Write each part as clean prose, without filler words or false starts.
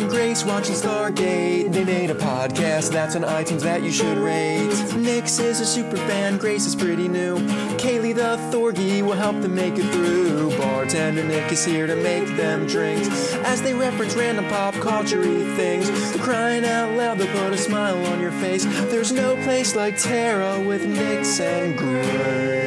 and Grace watching Stargate. They made a podcast that's on iTunes that you should rate. Nyx is a super fan, Grace is pretty new. Kaylee the Thorgy will help them make it through. Bartender Nick is here to make them drinks as they reference random pop culture-y things. They're crying out loud, they'll put a smile on your face. There's no place like Tara with Nyx and Grace.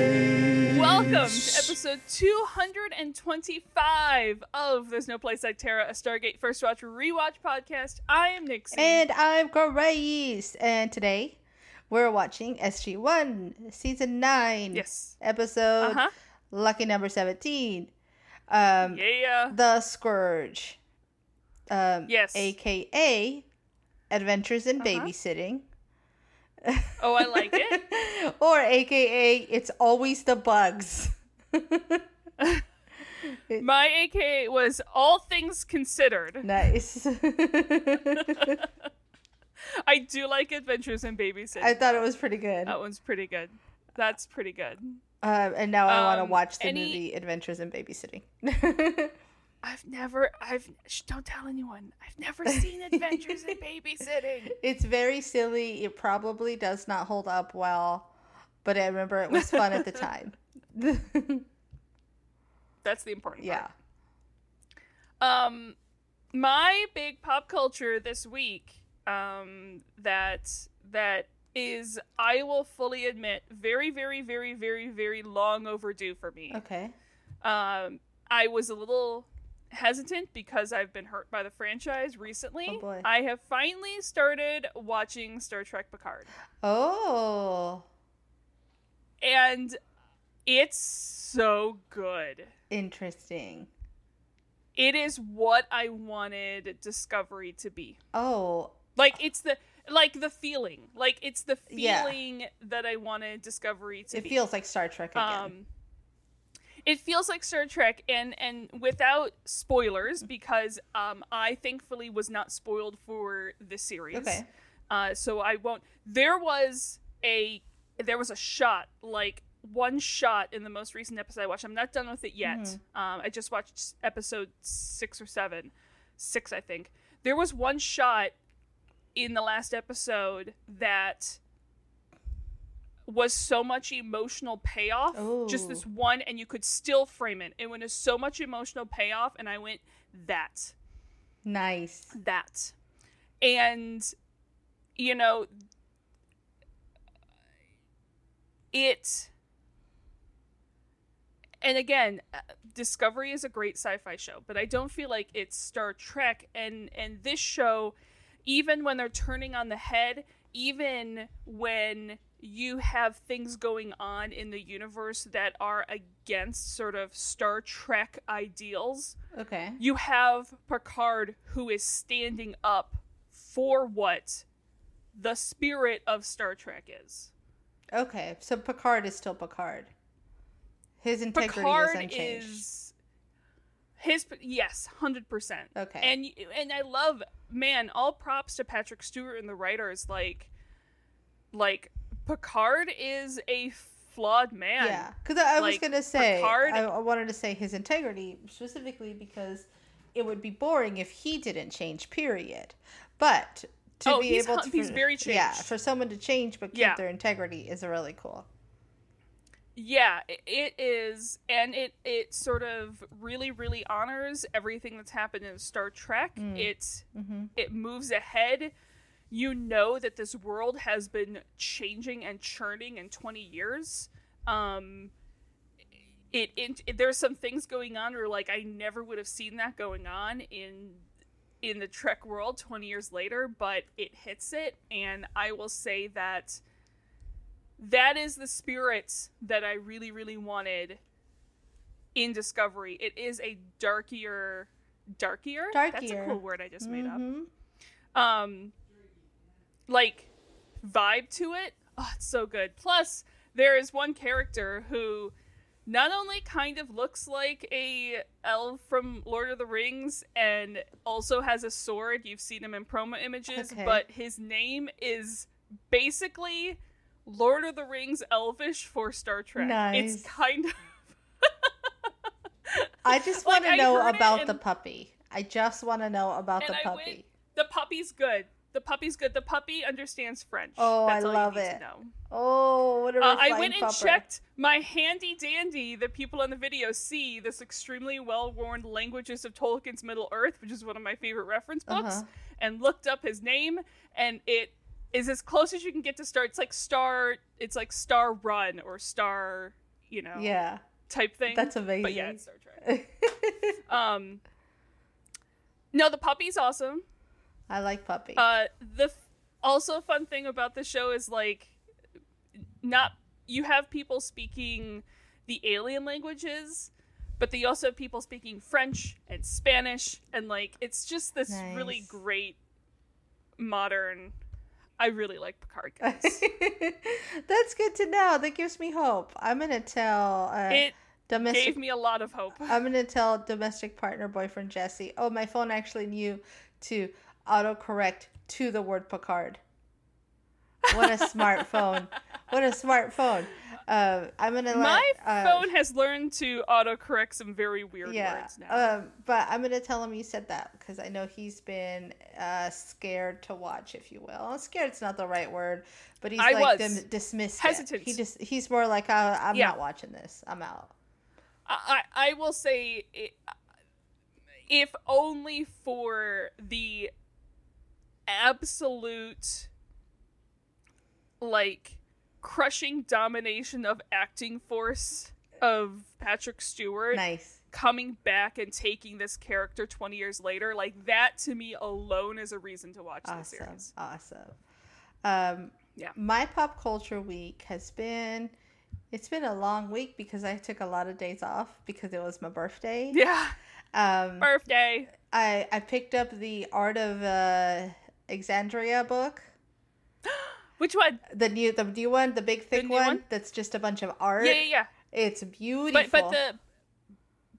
Welcome to episode 225 of There's No Place Like Tara, a Stargate First Watch Rewatch podcast. I am Nyx. And I'm Grace. And today we're watching SG-1, Season 9. Yes. Episode lucky number 17. The Scourge. Yes. AKA Adventures in Babysitting. Oh, I like it. Or AKA It's Always the Bugs. My AKA was All Things Considered. Nice. I do like Adventures in Babysitting. I thought it was pretty good. That one's pretty good. That's pretty good. And now I want to watch the movie Adventures in Babysitting. Don't tell anyone. I've never seen Adventures in Babysitting. It's very silly. It probably does not hold up well, but I remember it was fun at the time. That's the important part. Yeah. My big pop culture this week that is, I will fully admit, very, very, very, very, very long overdue for me. Okay. I was a little hesitant because I've been hurt by the franchise recently. Oh boy. I have finally started watching Star Trek: Picard. Oh. And it's so good. Interesting. It is what I wanted Discovery to be. Oh. It's the feeling that I wanted Discovery to be. It feels like Star Trek again. It feels like Star Trek, and without spoilers, because I thankfully was not spoiled for this series. Okay. So I won't. There was a shot, like one shot in the most recent episode I watched. I'm not done with it yet. Mm-hmm. I just watched episode 6 or 7. 6, I think. There was one shot in the last episode that was so much emotional payoff. Ooh. Just this one, and you could still frame it. It was so much emotional payoff, and I went, that. Nice. That. And, you know, it... And again, Discovery is a great sci-fi show, but I don't feel like it's Star Trek. And this show, even when they're turning on the head, even when you have things going on in the universe that are against sort of Star Trek ideals. Okay. You have Picard, who is standing up for what the spirit of Star Trek is. Okay. So Picard is still Picard. His integrity Picard is unchanged. Yes, 100%. Okay. And I love, man, all props to Patrick Stewart and the writers. Like Picard is a flawed man. Yeah, because I was going to say, Picard... I wanted to say his integrity specifically because it would be boring if he didn't change, period. But to be able to... he's very changed. Yeah, for someone to change but keep their integrity is really cool. Yeah, it is, and it sort of really, really honors everything that's happened in Star Trek. It moves ahead. You know that this world has been changing and churning in 20 years. There's some things going on where, like, I never would have seen that going on in the Trek world 20 years later, but it hits it, and I will say that that is the spirit that I really, really wanted in Discovery. It is a darkier? That's a cool word I just made up. Vibe to it. Oh, it's so good. Plus, there is one character who not only kind of looks like a elf from Lord of the Rings and also has a sword. You've seen him in promo images, but his name is basically... Lord of the Rings elvish for Star Trek. Nice. It's kind of I just want to know about the puppy. I just want to know about the puppy. The puppy's good. The puppy's good. The puppy understands French. Oh, that's I love it. Oh, what a refined I went and checked my handy dandy that people on the video see, this extremely well-worn Languages of Tolkien's Middle Earth, which is one of my favorite reference books, and looked up his name, and it is as close as you can get to Star. It's like Star Run or Star, type thing. That's amazing. But yeah, it's Star Trek. No, the puppy's awesome. I like puppy. Also a fun thing about the show is you have people speaking the alien languages, but they also have people speaking French and Spanish, and it's just this really great modern. I really like Picard, guys. That's good to know. That gives me hope. I'm gonna tell. It gave me a lot of hope. I'm gonna tell domestic partner boyfriend Jesse. Oh, my phone actually knew to autocorrect to the word Picard. What a smartphone! What a smartphone! I'm gonna my phone has learned to autocorrect some very weird words now. But I'm gonna tell him you said that because I know he's been scared to watch, if you will. Scared's not the right word, but he's dismissed. Hesitant. He's more like, I'm not watching this. I'm out. I will say, if only for the absolute crushing domination of acting force of Patrick Stewart coming back and taking this character 20 years later, that to me alone is a reason to watch the series. My pop culture week has been a long week because I took a lot of days off because it was my birthday. I picked up the Art of Exandria book. Which one? The new one, the big thick one that's just a bunch of art. Yeah. It's beautiful.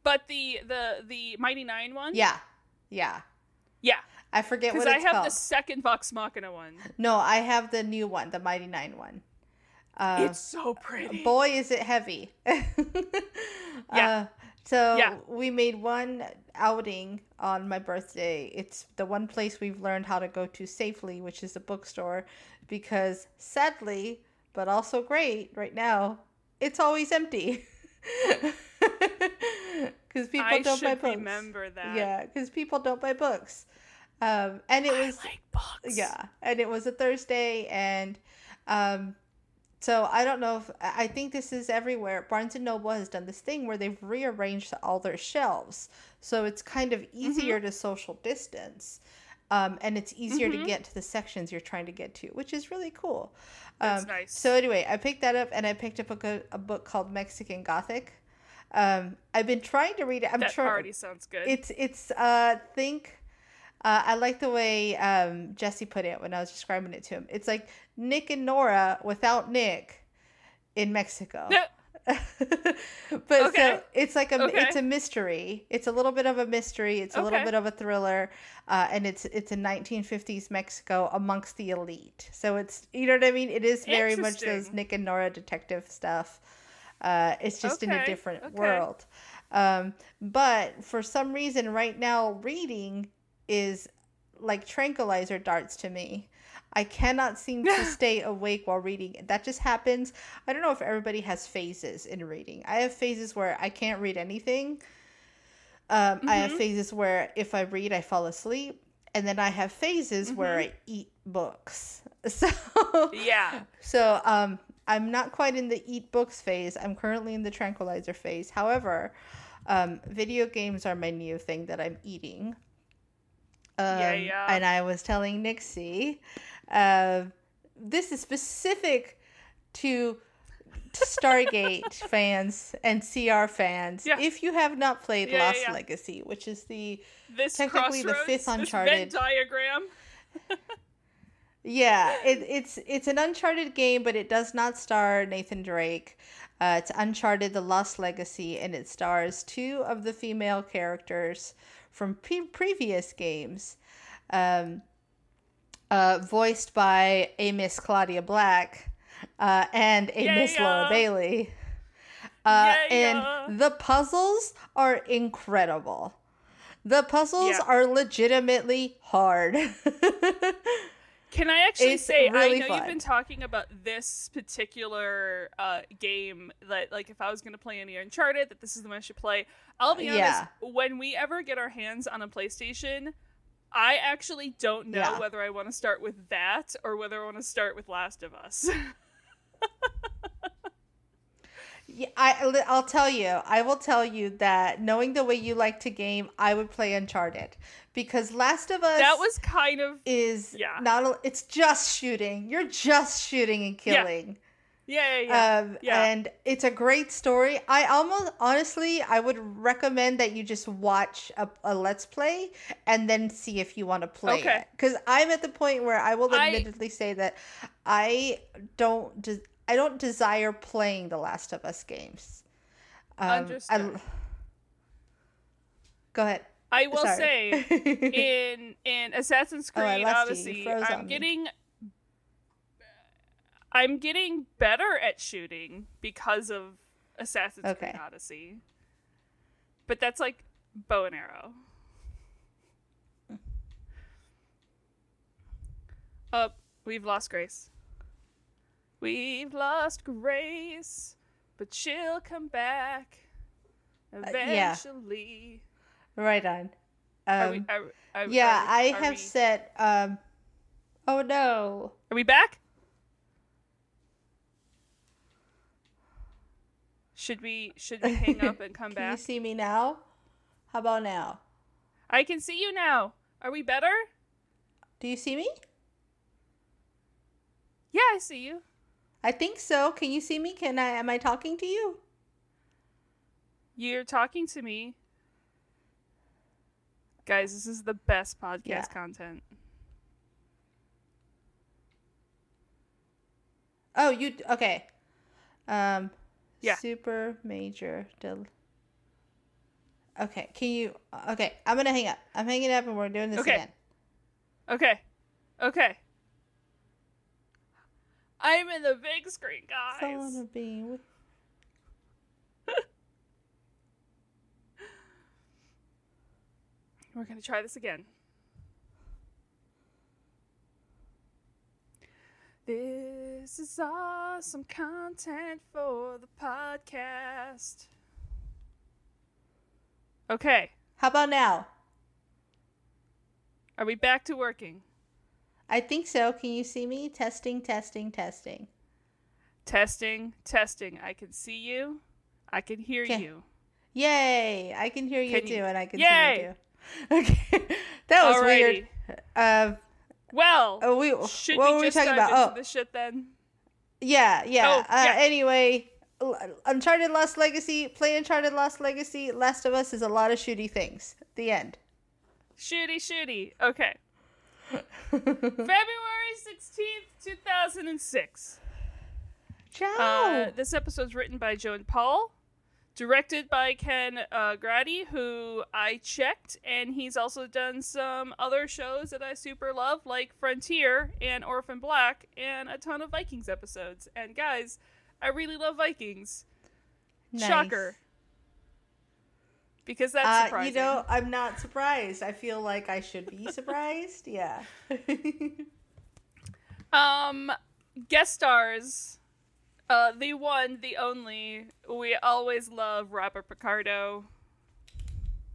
But the Mighty Nein one? Yeah. I forget what it's called. Because I have the second Vox Machina one. No, I have the new one, the Mighty Nein one. It's so pretty. Boy, is it heavy. We made one outing on my birthday. It's the one place we've learned how to go to safely, which is the bookstore, because sadly, but also great right now, it's always empty. Because people don't buy books. I should remember that. Yeah, because people don't buy books. And it was, I like books. Yeah, and it was a Thursday, and so I don't know if, I think this is everywhere. Barnes & Noble has done this thing where they've rearranged all their shelves. So it's kind of easier to social distance. And it's easier to get to the sections you're trying to get to, which is really cool. That's nice. So anyway, I picked that up, and I picked up a book called Mexican Gothic. I've been trying to read it. That already sounds good. I like the way Jesse put it when I was describing it to him. It's like Nick and Nora without Nick in Mexico. No. But so it's like it's a mystery. It's a little bit of a mystery. It's a little bit of a thriller, and it's a 1950s Mexico amongst the elite. So it's, you know what I mean? It is very much those Nick and Nora detective stuff. It's just in a different world. But for some reason, right now, reading is like tranquilizer darts to me. I cannot seem to stay awake while reading. That just happens. I don't know if everybody has phases in reading. I have phases where I can't read anything. I have phases where if I read, I fall asleep. And then I have phases where I eat books. So So I'm not quite in the eat books phase. I'm currently in the tranquilizer phase. However, video games are my new thing that I'm eating. And I was telling Nixie, this is specific to Stargate fans and CR fans. Yeah. If you have not played Lost Legacy, which is technically the fifth Uncharted. This Venn diagram. It's an Uncharted game, but it does not star Nathan Drake. It's Uncharted: The Lost Legacy, and it stars two of the female characters from previous games, voiced by a Miss Claudia Black and a Miss Laura Bailey. And the puzzles are incredible. The puzzles are legitimately hard. Can I actually say, really I know fun. You've been talking about this particular game that, like, if I was going to play any Uncharted, that this is the one I should play. I'll be honest, when we ever get our hands on a PlayStation, I actually don't know whether I want to start with that or whether I want to start with Last of Us. Yeah, I'll tell you. I will tell you that knowing the way you like to game, I would play Uncharted, because Last of Us it's just shooting. You're just shooting and killing. Yeah. And it's a great story. I honestly would recommend that you just watch a Let's Play and then see if you want to play it. Because I'm at the point where I will admittedly say that I don't desire playing The Last of Us games. Go ahead. I will say in Assassin's Creed Odyssey, I'm getting better at shooting because of Assassin's Creed Odyssey. But that's like bow and arrow. We've lost Grace. We've lost Grace, but she'll come back eventually. Right on. Oh no. Are we back? Should we hang up and come back? Can you see me now? How about now? I can see you now. Are we better? Do you see me? Yeah, I see you. I think so. Can you see me? Am I talking to you? You're talking to me. Guys, this is the best podcast content. Oh, you okay. Super major del. Okay, can you I'm gonna hang up. I'm hanging up and we're doing this again. Okay. I'm in the big screen, guys. I wanna be with. We're gonna try this again. This is awesome content for the podcast. Okay. How about now? Are we back to working? I think so. Can you see me? Testing. Testing. I can see you. I can hear you. Yay! I can hear you too, and I can see you too. Okay, that was weird. Well, should we just dive into the shit then? Yeah. Anyway, Uncharted: Lost Legacy. Play Uncharted: Lost Legacy. Last of Us is a lot of shooty things. The end. Shooty. Okay. February 16th, 2006. This episode's written by Joe and Paul, directed by Ken Grady, who I checked, and he's also done some other shows that I super love, like Frontier and Orphan Black, and a ton of Vikings episodes. And guys, I really love Vikings. Nice. Shocker. Because that's surprising. I'm not surprised. I feel like I should be surprised. Yeah. Guest stars. The one, the only. We always love Robert Picardo.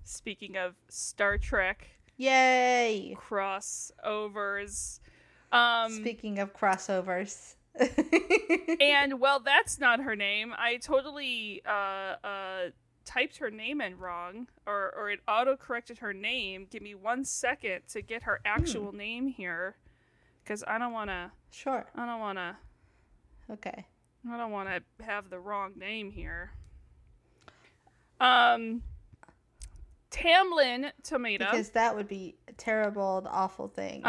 Speaking of Star Trek. Yay! Crossovers. Speaking of crossovers. And, well, that's not her name. I totally... typed her name in wrong, or it auto-corrected her name. Give me 1 second to get her actual name here, because I don't want to... Sure. I don't want to... Okay. I don't want to have the wrong name here. Tamlyn Tomita. Because that would be terrible and awful things.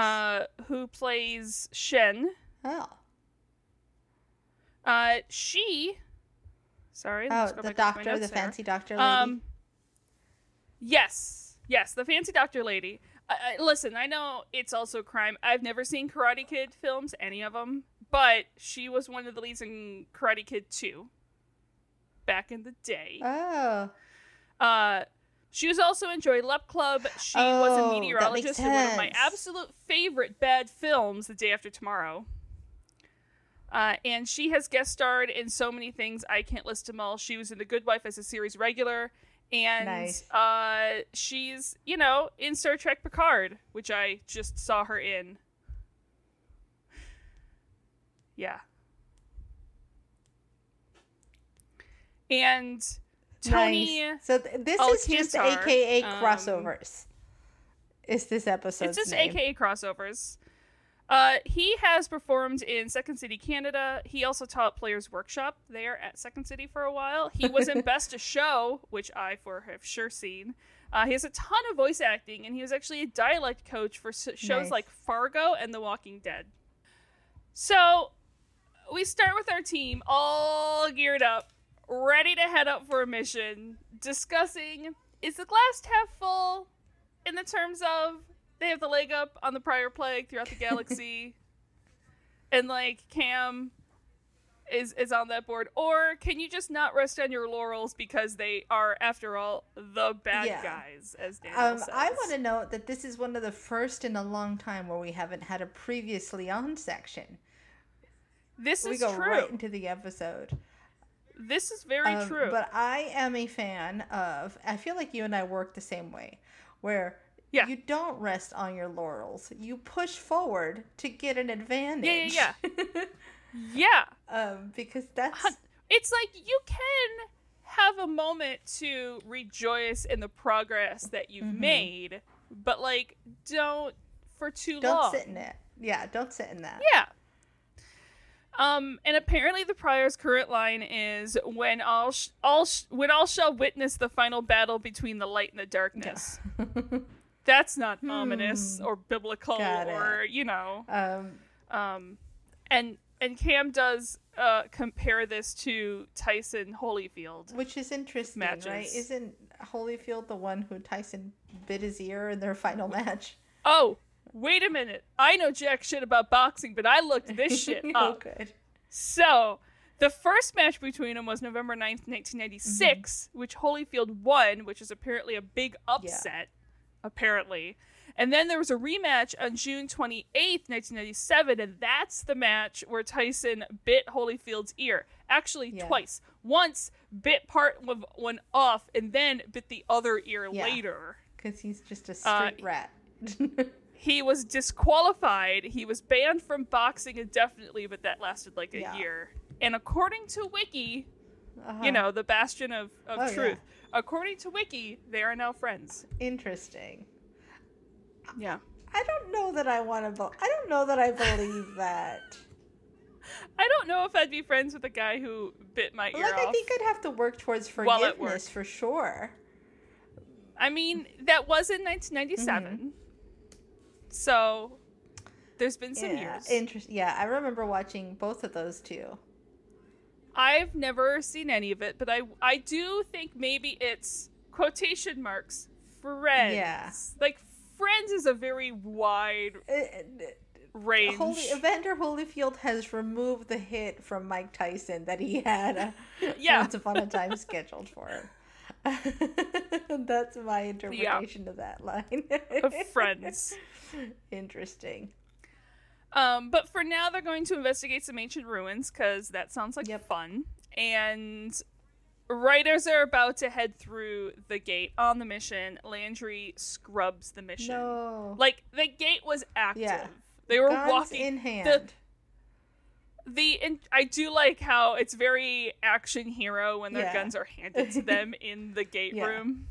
Who plays Shen. Oh. She... Sorry. Oh, the doctor, the fancy doctor lady. Yes, the fancy doctor lady. Listen, I know it's also crime. I've never seen Karate Kid films, any of them, but she was one of the leads in Karate Kid 2 back in the day. Oh. She was also in Joy Luck Club. She was a meteorologist in one of my absolute favorite bad films, The Day After Tomorrow. And she has guest starred in so many things. I can't list them all. She was in The Good Wife as a series regular. And she's, you know, in Star Trek: Picard, which I just saw her in. Yeah. And Tony. Nice. So this is just AKA crossovers. Is this episode's name? AKA crossovers. He has performed in Second City, Canada. He also taught Players Workshop there at Second City for a while. He was in Best of Show, which I have sure seen. He has a ton of voice acting, and he was actually a dialect coach for shows like Fargo and The Walking Dead. So we start with our team all geared up, ready to head up for a mission, discussing, is the glass half full in the terms of they have the leg up on the prior plague throughout the galaxy and like Cam is on that board, or can you just not rest on your laurels because they are, after all, the bad guys, as Daniel says. I want to note that this is one of the first in a long time where we haven't had a previously on section. This is true. Right into the episode. This is very true. But I am a fan of, I feel like you and I work the same way, where you don't rest on your laurels. You push forward to get an advantage. Yeah. Because that's... It's like you can have a moment to rejoice in the progress that you've made, but like don't for too long. Don't sit in it. Yeah, don't sit in that. Yeah. And apparently the Prior's current line is, when all shall witness the final battle between the light and the darkness. Yeah. That's not ominous or biblical or, you know. And Cam does compare this to Tyson Holyfield. Which is interesting, right? Isn't Holyfield the one who Tyson bit his ear in their final match? Oh, wait a minute. I know jack shit about boxing, but I looked this shit up. Good. So, the first match between them was November 9th, 1996, which Holyfield won, which is apparently a big upset. Yeah. Apparently. And then there was a rematch on June 28th, 1997, and that's the match where Tyson bit Holyfield's ear. Actually, twice. Once, bit part of one off, and then bit the other ear later. Because he's just a straight rat. He was disqualified. He was banned from boxing indefinitely, but that lasted like a year. And according to Wiki, you know, the bastion of truth. Yeah. According to Wiki, they are now friends. Interesting. Yeah. I don't know that I want to... I don't know that I believe that. I don't know if I'd be friends with a guy who bit my ear off. I think I'd have to work towards forgiveness for sure. I mean, that was in 1997. So, there's been some years. Yeah, I remember watching both of those two. I've never seen any of it, but I do think maybe it's quotation marks friends. Yeah. Like friends is a very wide range. Evander Holyfield has removed the hit from Mike Tyson that he had once upon a time scheduled for him. That's my interpretation of that line. Of friends. Interesting. But for now, they're going to investigate some ancient ruins, because that sounds like fun. And writers are about to head through the gate on the mission. Landry scrubs the mission. No. Like, the gate was active. Yeah. They were guns walking in hand. I do like how it's very action hero when their guns are handed to them in the gate room.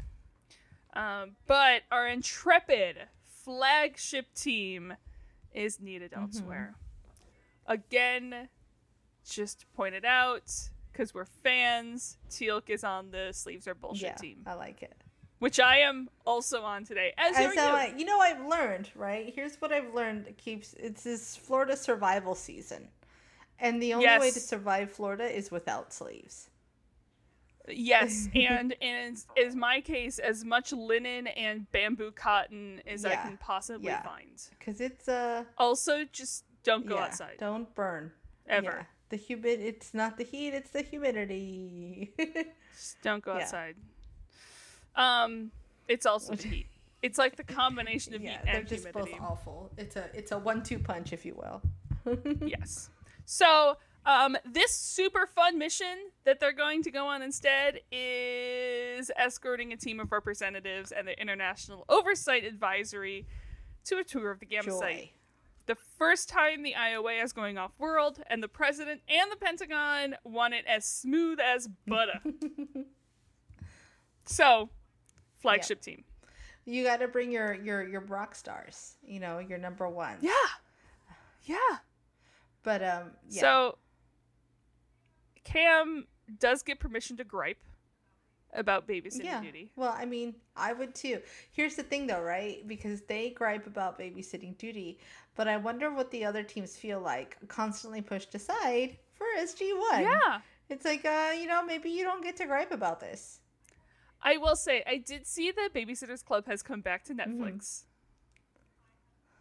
But our intrepid flagship team is needed elsewhere. Again, just point it out, because we're fans. Teal'c is on the Sleeves Are Bullshit team. I like it. Which I am also on today. You know, I've learned, right? Here's what I've learned. It's this Florida survival season. And the only way to survive Florida is without sleeves. Yes, and is my case as much linen and bamboo cotton as I can possibly find. Because it's also just don't go outside. Don't burn ever. Yeah. It's not the heat; it's the humidity. Just don't go outside. It's also the heat. It's like the combination of heat and humidity. They're just both awful. It's a 1-2 punch, if you will. Yes. So this super fun mission that they're going to go on instead is escorting a team of representatives and the International Oversight Advisory to a tour of the Gamma site. The first time the IOA is going off world, and the president and the Pentagon want it as smooth as butter. So, flagship team. You got to bring your rock stars, you know, your number one. Yeah. Yeah. But, yeah. So, Cam does get permission to gripe about babysitting duty. Well, I mean, I would too. Here's the thing, though, right? Because they gripe about babysitting duty, but I wonder what the other teams feel like, constantly pushed aside for SG-1. Yeah. It's like, you know, maybe you don't get to gripe about this. I will say, I did see that Babysitter's Club has come back to Netflix.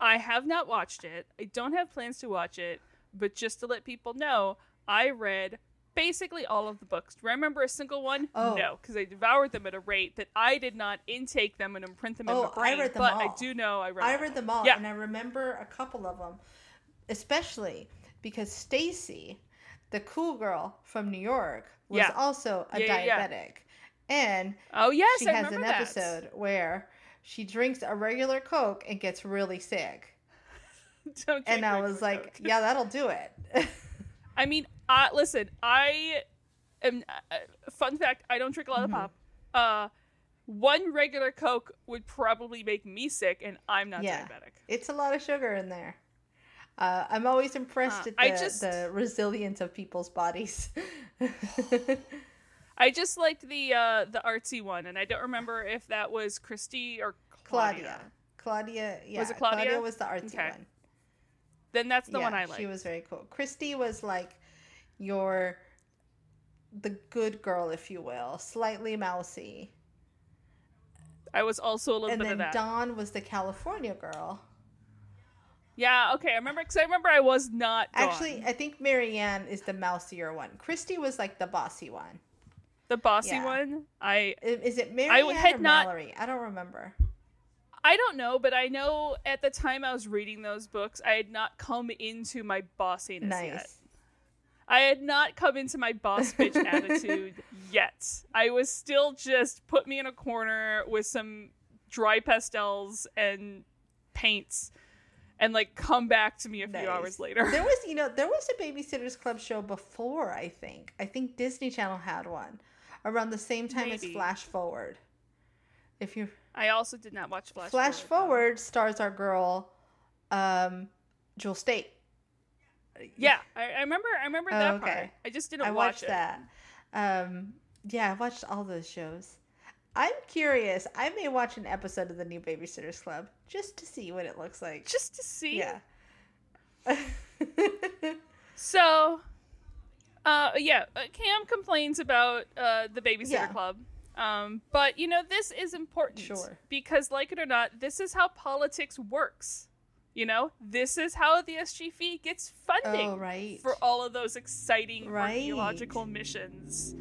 I have not watched it. I don't have plans to watch it, but just to let people know, I read basically all of the books. Do I remember a single one? Oh. No, because I devoured them at a rate that I did not intake them and imprint them in my brain. I read them all. But I do know I read them all, yeah. And I remember a couple of them, especially because Stacy, the cool girl from New York, was also a diabetic. Yeah. And she has an episode where she drinks a regular Coke and gets really sick. And I was like, yeah, that'll do it. I mean, listen, I am, fun fact, I don't drink a lot of pop. One regular Coke would probably make me sick, and I'm not diabetic. It's a lot of sugar in there. I'm always impressed at the resilience of people's bodies. I just liked the artsy one, and I don't remember if that was Christy or Claudia. Claudia, yeah. Was it Claudia? Claudia was the artsy one. Then that's the one I liked. She was very cool. Christy was like the good girl, if you will, slightly mousy. I was also a little bit of that. And then Dawn was the California girl. Yeah, okay, I remember, because I remember I was not Dawn. Actually, I think Marianne is the mousier one. Christy was like the bossy one. The bossy one, is it Marianne or Mallory? I don't remember. I don't know, but I know at the time I was reading those books, I had not come into my bossiness yet. I had not come into my boss bitch attitude yet. I was still just put me in a corner with some dry pastels and paints, and like come back to me a few hours later. There was a Babysitter's Club show before, I think. I think Disney Channel had one around the same time as Flash Forward. I also did not watch Flash Forward. Flash Forward stars our girl, Jewel Staite. Yeah, I remember that part. I just didn't watch it. I watched that. I watched all those shows. I'm curious. I may watch an episode of the new Babysitter's Club just to see what it looks like. Just to see? Yeah. So, Cam complains about the Babysitter Club. But, you know, this is important. Sure. Because, like it or not, this is how politics works. You know? This is how the SGF gets funding for all of those exciting archaeological missions.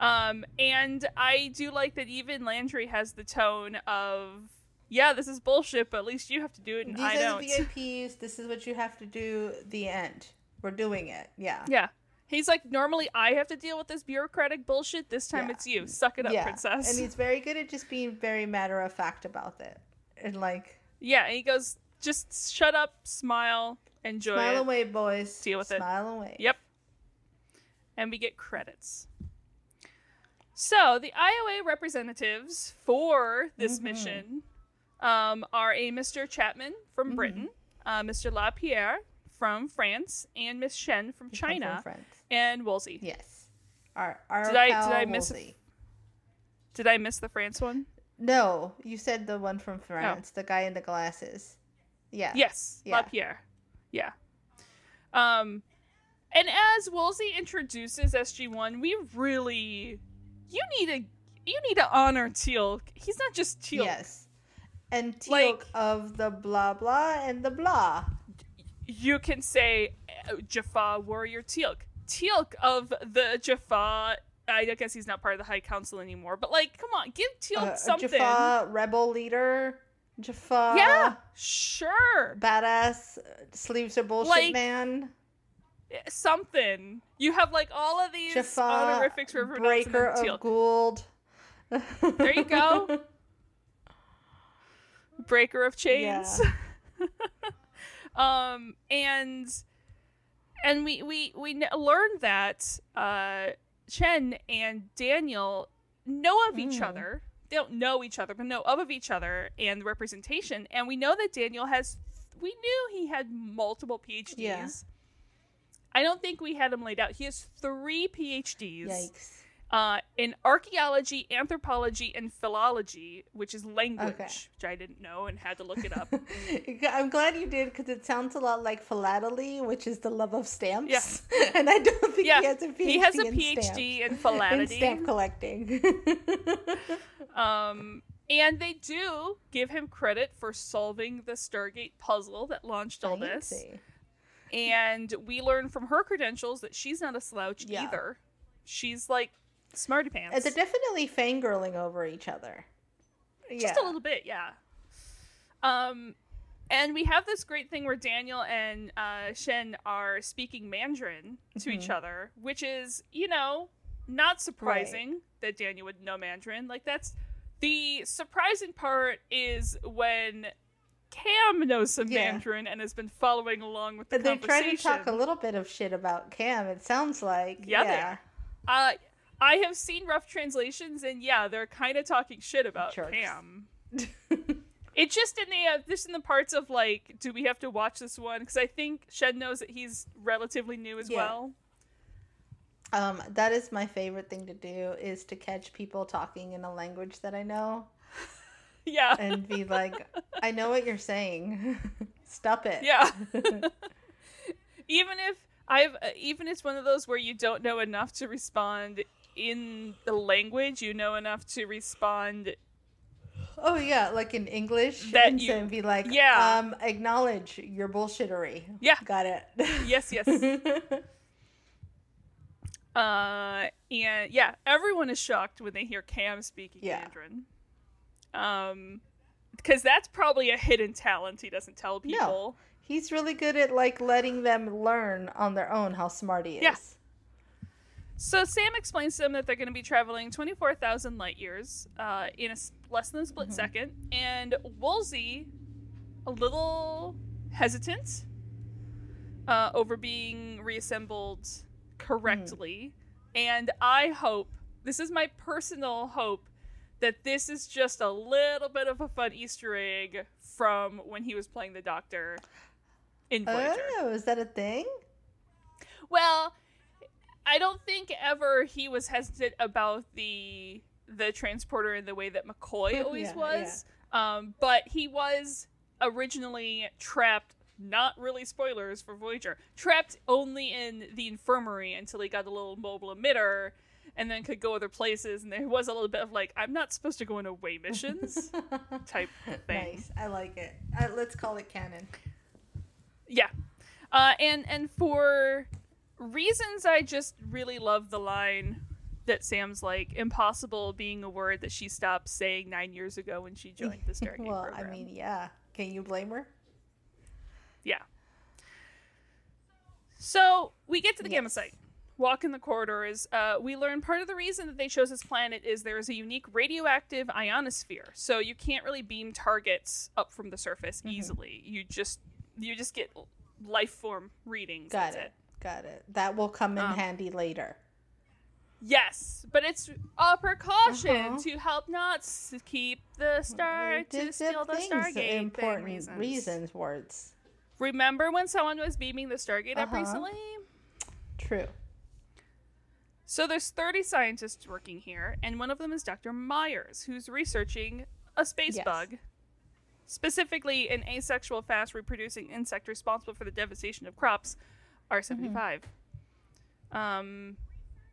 And I do like that even Landry has the tone of, this is bullshit, but at least you have to do it and I don't. These are the VIPs. This is what you have to do. The end. We're doing it. Yeah. Yeah. He's like, normally I have to deal with this bureaucratic bullshit. This time it's you. Suck it up, princess. And he's very good at just being very matter of fact about it. And like. Yeah. And he goes, just shut up, smile, enjoy it. Smile away, boys. Deal with it. Smile away. Yep. And we get credits. So, the IOA representatives for this mission are a Mr. Chapman from Britain, Mr. LaPierre from France, and Miss Shen from China, and Woolsey. Yes. Our did I miss Woolsey. Did I miss the France one? No, you said the one from France, the guy in the glasses. Yeah. Yes, yeah. LaPierre. Yeah. And as Woolsey introduces SG-1, we really... You need to honor Teal'c. He's not just Teal'c. Yes, and Teal'c of the blah blah and the blah. You can say Jaffa warrior Teal'c of the Jaffa I guess he's not part of the High Council anymore, but like, come on, give Teal'c something. Jaffa, rebel leader. Jaffa. Yeah, sure. Badass, sleeves are bullshit, like, man. Something. You have like all of these Jaffa, honorifics for everyone else. Breaker of Gould. There you go. Breaker of chains. Yeah. And we learned that Chen and Daniel know of each other. They don't know each other, but know of each other and the representation. And we know that Daniel has, we knew he had multiple PhDs. Yeah. I don't think we had him laid out. He has 3 PhDs. Yikes. In archaeology, anthropology, and philology, which is language, which I didn't know and had to look it up. I'm glad you did, because it sounds a lot like philately, which is the love of stamps. Yeah. And I don't think he has a PhD. He has a PhD in philately. In stamp collecting. And they do give him credit for solving the Stargate puzzle that launched all this. And we learn from her credentials that she's not a slouch either. She's like smarty pants. They're definitely fangirling over each other. Yeah. Just a little bit, yeah. And we have this great thing where Daniel and Shen are speaking Mandarin to each other, which is, you know, not surprising that Daniel would know Mandarin. Like, that's the surprising part is when Cam knows some Mandarin and has been following along with the conversation. They try to talk a little bit of shit about Cam, it sounds like. Yeah. I have seen rough translations, and they're kind of talking shit about Cam. It's just in the parts of like, do we have to watch this one? Because I think Shen knows that he's relatively new as well. That is my favorite thing to do, is to catch people talking in a language that I know. Yeah, and be like, I know what you're saying. Stop it. Yeah. Even it's one of those where you don't know enough to respond in the language, you know enough to respond. Oh yeah, like in English, and you, be like, acknowledge your bullshittery. Yeah, got it. Yes. And everyone is shocked when they hear Cam speaking Mandarin. Because that's probably a hidden talent he doesn't tell people. No. He's really good at, like, letting them learn on their own how smart he is. Yeah. So Sam explains to them that they're going to be traveling 24,000 light years in less than a split second. And Woolsey, a little hesitant over being reassembled correctly. And I hope, this is my personal hope, that this is just a little bit of a fun Easter egg from when he was playing the Doctor. In Voyager. Oh, is that a thing? Well, I don't think ever he was hesitant about the transporter in the way that McCoy always was. Yeah. But he was originally trapped, not really spoilers for Voyager, trapped only in the infirmary until he got a little mobile emitter and then could go other places. And there was a little bit of like, I'm not supposed to go on away missions type thing. Nice. I like it. Let's call it canon. Yeah. And for reasons, I just really love the line that Sam's like, impossible being a word that she stopped saying 9 years ago when she joined the Stargate program. I mean, can you blame her? Yeah. So we get to the Gamma site. Walk in the corridors. We learn part of the reason that they chose this planet is there is a unique radioactive ionosphere. So you can't really beam targets up from the surface easily. You just get life form readings. Got it. That will come in handy later. Yes, but it's a precaution to help not keep the star to steal the Stargate. Important reasons. Words. Remember when someone was beaming the Stargate up recently? True. So there's 30 scientists working here, and one of them is Dr. Myers, who's researching a space bug. Specifically, an asexual, fast-reproducing insect responsible for the devastation of crops, R75.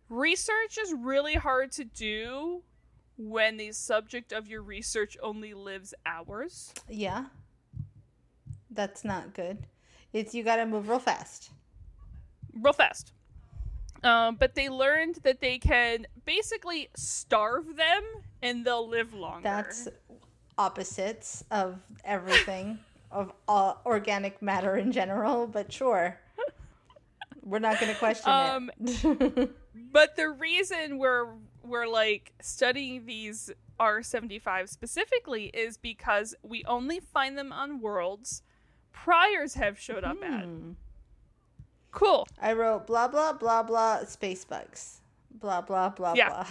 Research is really hard to do when the subject of your research only lives hours. Yeah. That's not good. You gotta move real fast. But they learned that they can basically starve them and they'll live longer. That's opposites of everything, of all organic matter in general, but sure. We're not going to question it. But the reason we're like studying these R75 specifically is because we only find them on worlds priors have showed up at. Cool. I wrote blah, blah, blah, blah, space bugs. Blah, blah, blah, blah.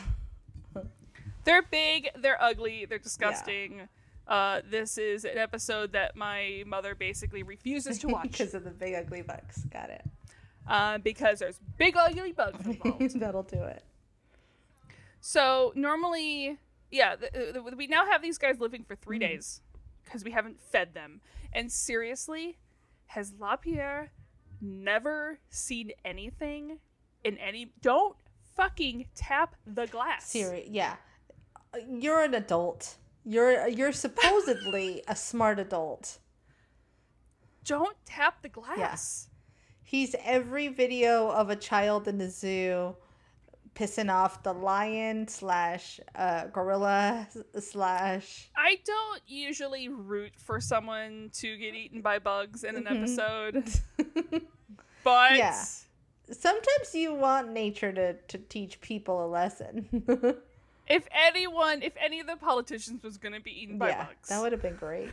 They're big. They're ugly. They're disgusting. Yeah. This is an episode that my mother basically refuses to watch. Because of the big, ugly bugs. Got it. Because there's big, ugly bugs involved. That'll do it. So normally, yeah, we now have these guys living for 3 days because we haven't fed them. And seriously, has LaPierre never seen anything in any... Don't fucking tap the glass. Yeah. You're an adult. You're supposedly a smart adult. Don't tap the glass. Yeah. He's every video of a child in the zoo pissing off the lion / gorilla / I don't usually root for someone to get eaten by bugs in an episode. But yeah. Sometimes you want nature to teach people a lesson. If any of the politicians was going to be eaten by bugs. That would have been great.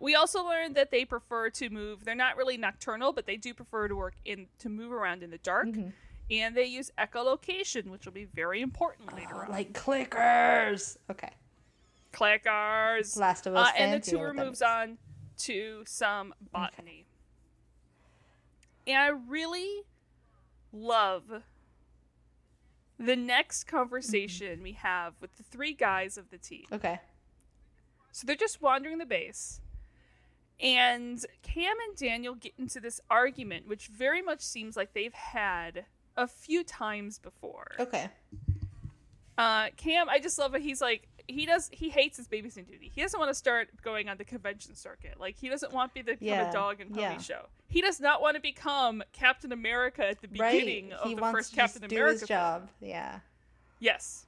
We also learned that they prefer to move. They're not really nocturnal, but they do prefer to move around in the dark. Mm-hmm. And they use echolocation, which will be very important later on. Like clickers. Okay. Clickers. Last of Us. And the tour moves on to some botany. Okay. And I really love the next conversation we have with the three guys of the tea. Okay. So they're just wandering the base. And Cam and Daniel get into this argument, which very much seems like they've had a few times before. Okay. Cam, I just love it. He's like, he hates his babysitting duty. He doesn't want to start going on the convention circuit. Like, he doesn't want to become a dog and pony show. He does not want to become Captain America at the beginning of the first Captain America. He wants to do his job. Yeah. Yes.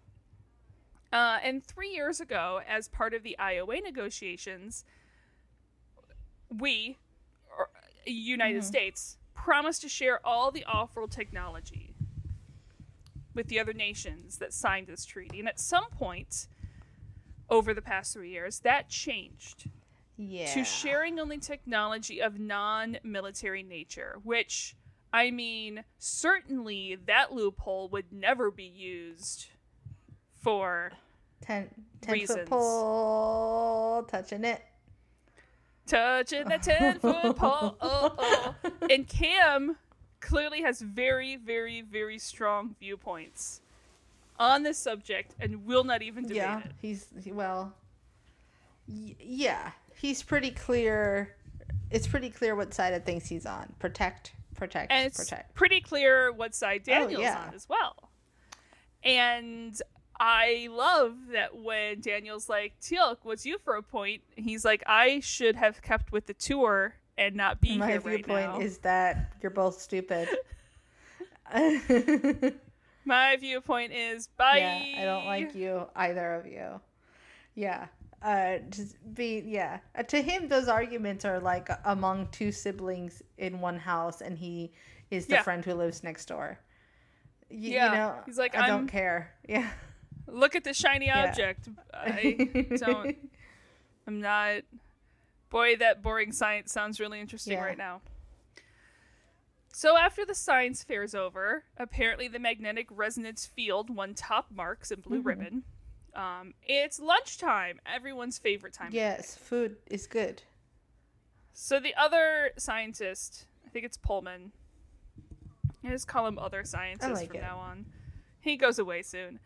And 3 years ago, as part of the IOA negotiations, we, United States, promised to share all the off-world technology with the other nations that signed this treaty. And at some point over the past 3 years, that changed to sharing only technology of non-military nature, which, I mean, certainly that loophole would never be used for 10-foot pole, touching the 10-foot pole. And Cam clearly has very, very, very strong viewpoints on this subject and will not even debate it. He's pretty clear. It's pretty clear what side of things he's on. Protect, and it's pretty clear what side Daniel's on as well. And I love that when Daniel's like, Teal'c, what's you for a point? He's like, I should have kept with the tour and not be here right now. My viewpoint is that you're both stupid. My viewpoint is, bye. Yeah, I don't like you, either of you. Yeah. To him, those arguments are like among two siblings in one house, and he is the friend who lives next door. You know, he's like, I don't care. Yeah. Look at the shiny object. I don't. I'm not. Boy, that boring science sounds really interesting right now. So after the science fair's over, apparently the magnetic resonance field won top marks in Blue Ribbon. It's lunchtime, everyone's favorite time. Yes, food is good. So the other scientist, I think it's Pullman. I just call him other scientist from now on. He goes away soon.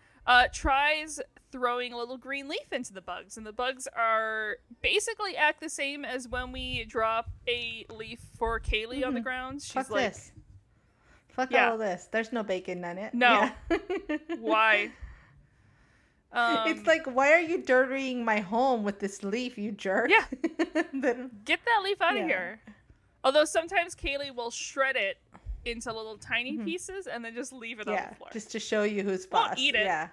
Tries throwing a little green leaf into the bugs, and the bugs are basically act the same as when we drop a leaf for Kaylee on the ground. She's fuck like, this. Fuck all of this. There's no bacon in it. No. Yeah. Why? It's like, why are you dirtying my home with this leaf, you jerk? Yeah. Get that leaf out of here. Although sometimes Kaylee will shred it into little tiny pieces and then just leave it on the floor. Just to show you who's boss. Don't eat it. Yeah.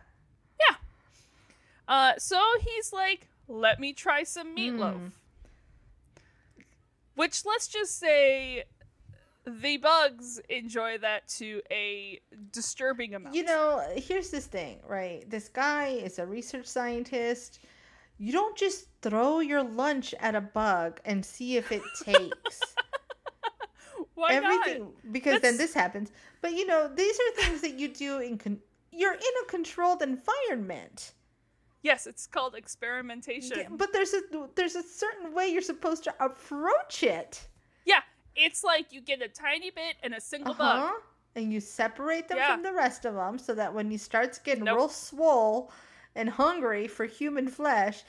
So he's like, let me try some meatloaf. Which, let's just say, the bugs enjoy that to a disturbing amount. You know, here's this thing, right? This guy is a research scientist. You don't just throw your lunch at a bug and see if it takes. Why everything, not? Because then this happens. But, you know, these are things that you do in... You're in a controlled environment. Yes, it's called experimentation. Yeah, but there's a certain way you're supposed to approach it. Yeah, it's like you get a tiny bit and a single bug. And you separate them from the rest of them so that when he starts getting real swole and hungry for human flesh,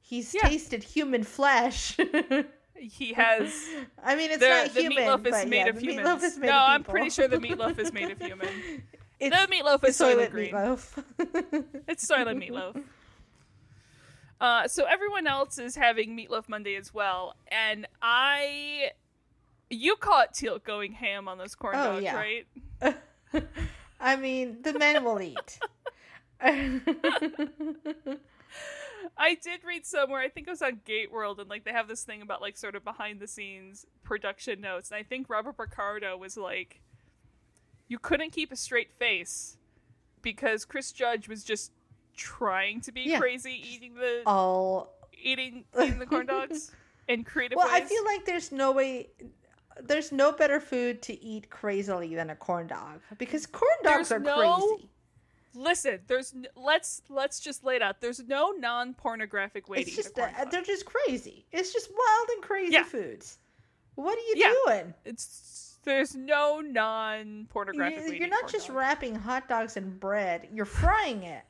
he's tasted human flesh. He has. I mean, it's not human. The meatloaf is made of humans. Meatloaf is made of people. I'm pretty sure the meatloaf is made of human. The meatloaf is soylent green. Meatloaf. It's soylent meatloaf. So everyone else is having Meatloaf Monday as well, and you caught Teal going ham on those corn dogs, right? I mean, the men will eat. I did read somewhere, I think it was on Gate World, and like they have this thing about like sort of behind the scenes production notes, and I think Robert Picardo was like, you couldn't keep a straight face because Chris Judge was just trying to be crazy, eating the corn dogs in creative ways. Well, I feel like there's no better food to eat crazily than a corn dog, because corn dogs crazy. Listen, let's just lay it out. There's no non-pornographic way to eat a corn dog. They're just crazy. It's just wild and crazy foods. What are you doing? There's no non-pornographic way to eat a corn dog. You're not just wrapping hot dogs in bread. You're frying it.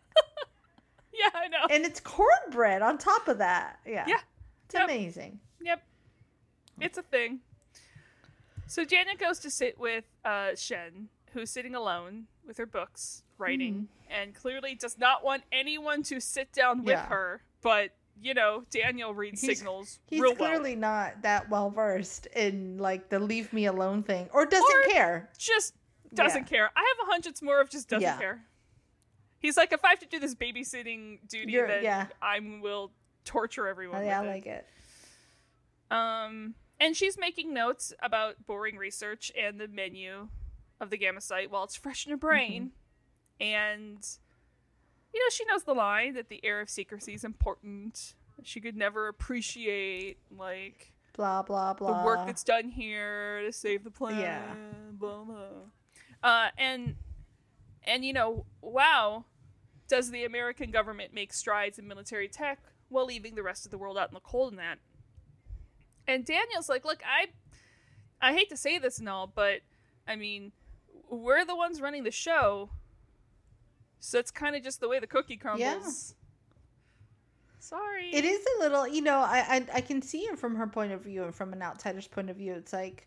Yeah, I know. And it's cornbread on top of that. Yeah. It's amazing. Yep. It's a thing. So Janet goes to sit with Shen, who's sitting alone with her books, writing, and clearly does not want anyone to sit down with her. But, you know, Daniel reads signals real well. He's clearly not that well-versed in, like, the leave me alone thing. Or doesn't care. Just doesn't care. I have 100s more of just doesn't care. He's like, if I have to do this babysitting duty, then I will torture everyone with it. I like it. And she's making notes about boring research and the menu of the gamma site while it's fresh in her brain. And, you know, she knows the line that the air of secrecy is important. She could never appreciate, like, blah, blah, blah, the work that's done here to save the planet. Yeah. Blah, blah. And, you know, wow, does the American government make strides in military tech while leaving the rest of the world out in the cold and that? And Daniel's like, look, I hate to say this and all, but, I mean, we're the ones running the show. So it's kind of just the way the cookie crumbles. Yeah. Sorry. It is a little, you know, I can see it from her point of view and from an outsider's point of view. It's like,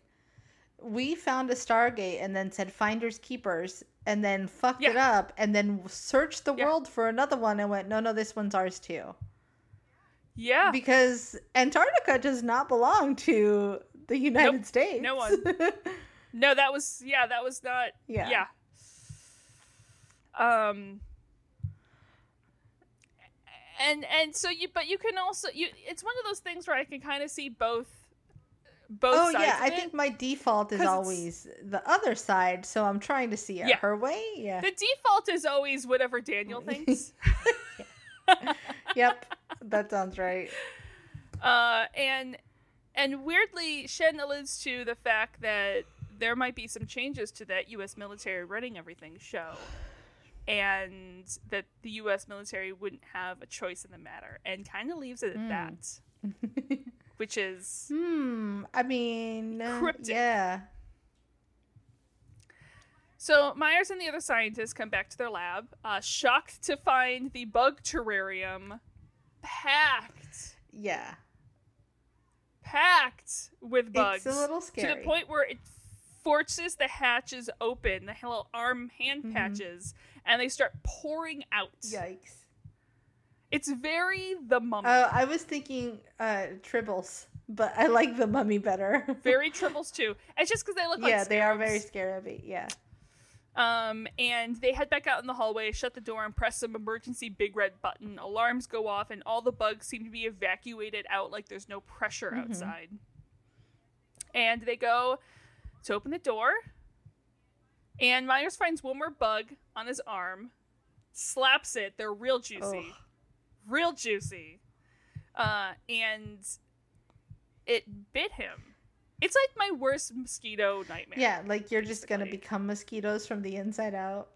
we found a Stargate and then said finders keepers and then fucked it up and then searched the world for another one and went, no, this one's ours too. Yeah. Because Antarctica does not belong to the United States. No one. No, that was not. Yeah. Yeah. And so you can also, it's one of those things where I can kind of see both sides. Oh yeah, I think my default is always the other side, so I'm trying to see it her way. Yeah. The default is always whatever Daniel thinks. Yep, that sounds right. And weirdly, Shen alludes to the fact that there might be some changes to that U.S. military running everything show, and that the U.S. military wouldn't have a choice in the matter, and kind of leaves it at that. Which is I mean, cryptic. Yeah. So Myers and the other scientists come back to their lab, shocked to find the bug terrarium packed. Yeah. Packed with bugs. It's a little scary. To the point where it forces the hatches open, the little arm hand patches, and they start pouring out. Yikes. It's very the mummy. Oh, I was thinking Tribbles. but I like the mummy better. Very tribbles too. It's just because they look like scarabs. Yeah, they are very scarabby. Yeah. And they head back out in the hallway, shut the door, and press some emergency big red button. Alarms go off, and all the bugs seem to be evacuated out like there's no pressure outside. And they go to open the door, and Myers finds one more bug on his arm, slaps it. They're real juicy. Ugh. Real juicy. And it bit him. It's like my worst mosquito nightmare. Yeah, like you're just going to become mosquitoes from the inside out.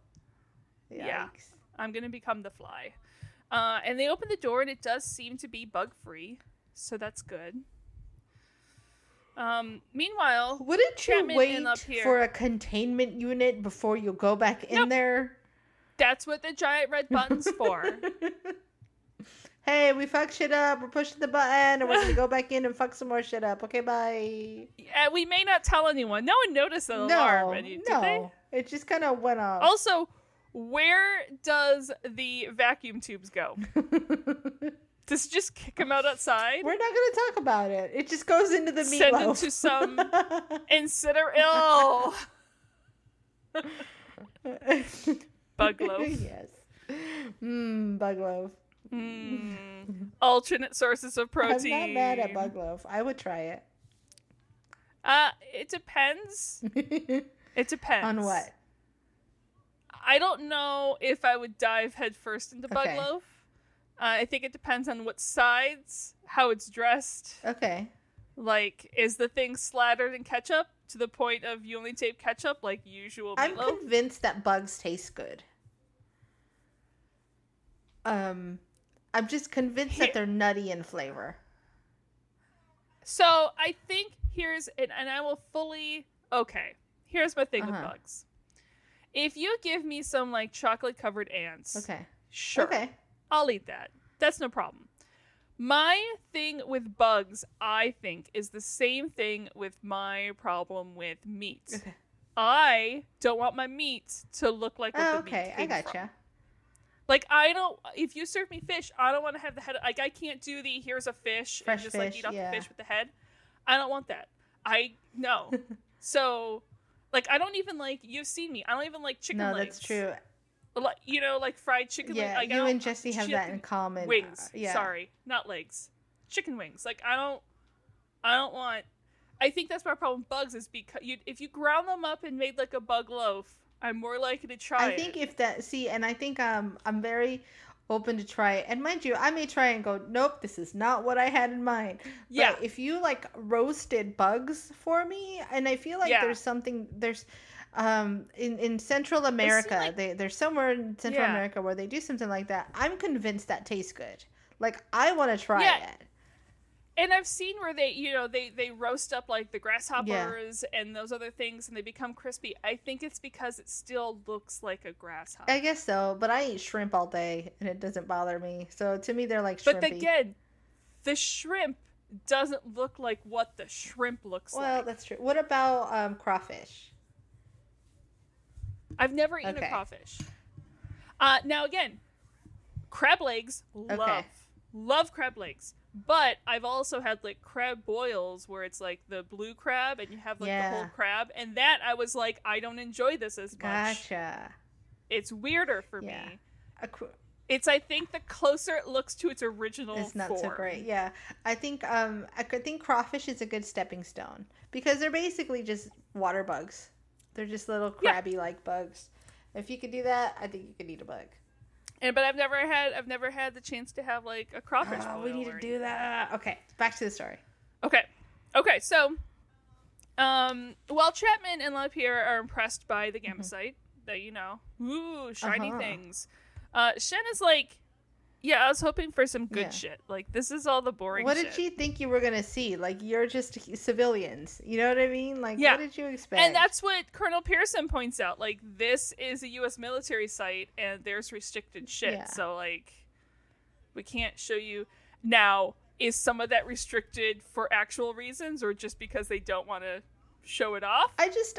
Yikes. Yeah, I'm going to become the fly. And they open the door, and it does seem to be bug-free, so that's good. Meanwhile, wouldn't Chapman you wait up here, for a containment unit before you go back in there? That's what the giant red button's for. Hey, we fucked shit up. We're pushing the button, and we're going to go back in and fuck some more shit up. Okay, bye. Yeah, we may not tell anyone. No one noticed the alarm. Did they? It just kind of went off. Also, where does the vacuum tubes go? Does it just kick him out outside? We're not going to talk about it. It just goes into the meatloaf. Send him to some bug loaf. Yes. Bug loaf. Alternate sources of protein. I'm not mad at bug loaf. I would try it. It depends. It depends. On what? I don't know if I would dive headfirst into bug loaf. I think it depends on what sides, how it's dressed. Okay. Like, is the thing slathered in ketchup to the point of you only tape ketchup like usual meatloaf? I'm convinced that bugs taste good. I'm just convinced that they're nutty in flavor. So I think here's and I will fully here's my thing with bugs. If you give me some like chocolate covered ants, sure, I'll eat that. That's no problem. My thing with bugs, I think, is the same thing with my problem with meat. I don't want my meat to look like what the meat came I gotcha. From. Like, I don't, if you serve me fish, I don't want to have the head. Like, I can't do the, here's a fish, fresh and just, fish, like, eat off the fish with the head. I don't want that. No. So, like, I don't even like, you've seen me. I don't even like chicken legs. No, that's true. Like, you know, like, fried chicken legs. Like, you and Jesse have that in common. Wings. Sorry. Not legs. Chicken wings. Like, I don't want, I think that's my problem with bugs is because, if you ground them up and made, like, a bug loaf, I'm more likely to try it. I think I think I'm very open to try it. And mind you, I may try and go, nope, this is not what I had in mind. Yeah. But if you like roasted bugs for me, and I feel like there's something, in Central America, like, there's somewhere in Central America where they do something like that. I'm convinced that tastes good. Like, I want to try it. And I've seen where they, they roast up like the grasshoppers and those other things, and they become crispy. I think it's because it still looks like a grasshopper. I guess so, but I eat shrimp all day, and it doesn't bother me. So to me, they're like shrimpy. But again, the shrimp doesn't look like what the shrimp looks like. Well, that's true. What about crawfish? I've never eaten a crawfish. Now again, crab legs, love crab legs. But I've also had, like, crab boils where it's, like, the blue crab and you have, like, the whole crab. And that I was like, I don't enjoy this as much. Gotcha. It's weirder for me. It's, I think, the closer it looks to its original form. It's not so great, I think crawfish is a good stepping stone. Because they're basically just water bugs. They're just little crabby-like bugs. If you could do that, I think you could eat a bug. But I've never had the chance to have like a crawfish. Oh, we need to do that. Okay, back to the story. Okay. So, while Chapman and LaPierre are impressed by the Gammasite, that ooh, shiny things, Shen is like, I was hoping for some good shit. Like, this is all the boring. What did she think you were gonna see? Like, you're just civilians. You know what I mean? Like, what did you expect? And that's what Colonel Pearson points out. Like, this is a U.S. military site, and there's restricted shit. Yeah. So, like, we can't show you. Now, is some of that restricted for actual reasons, or just because they don't want to show it off?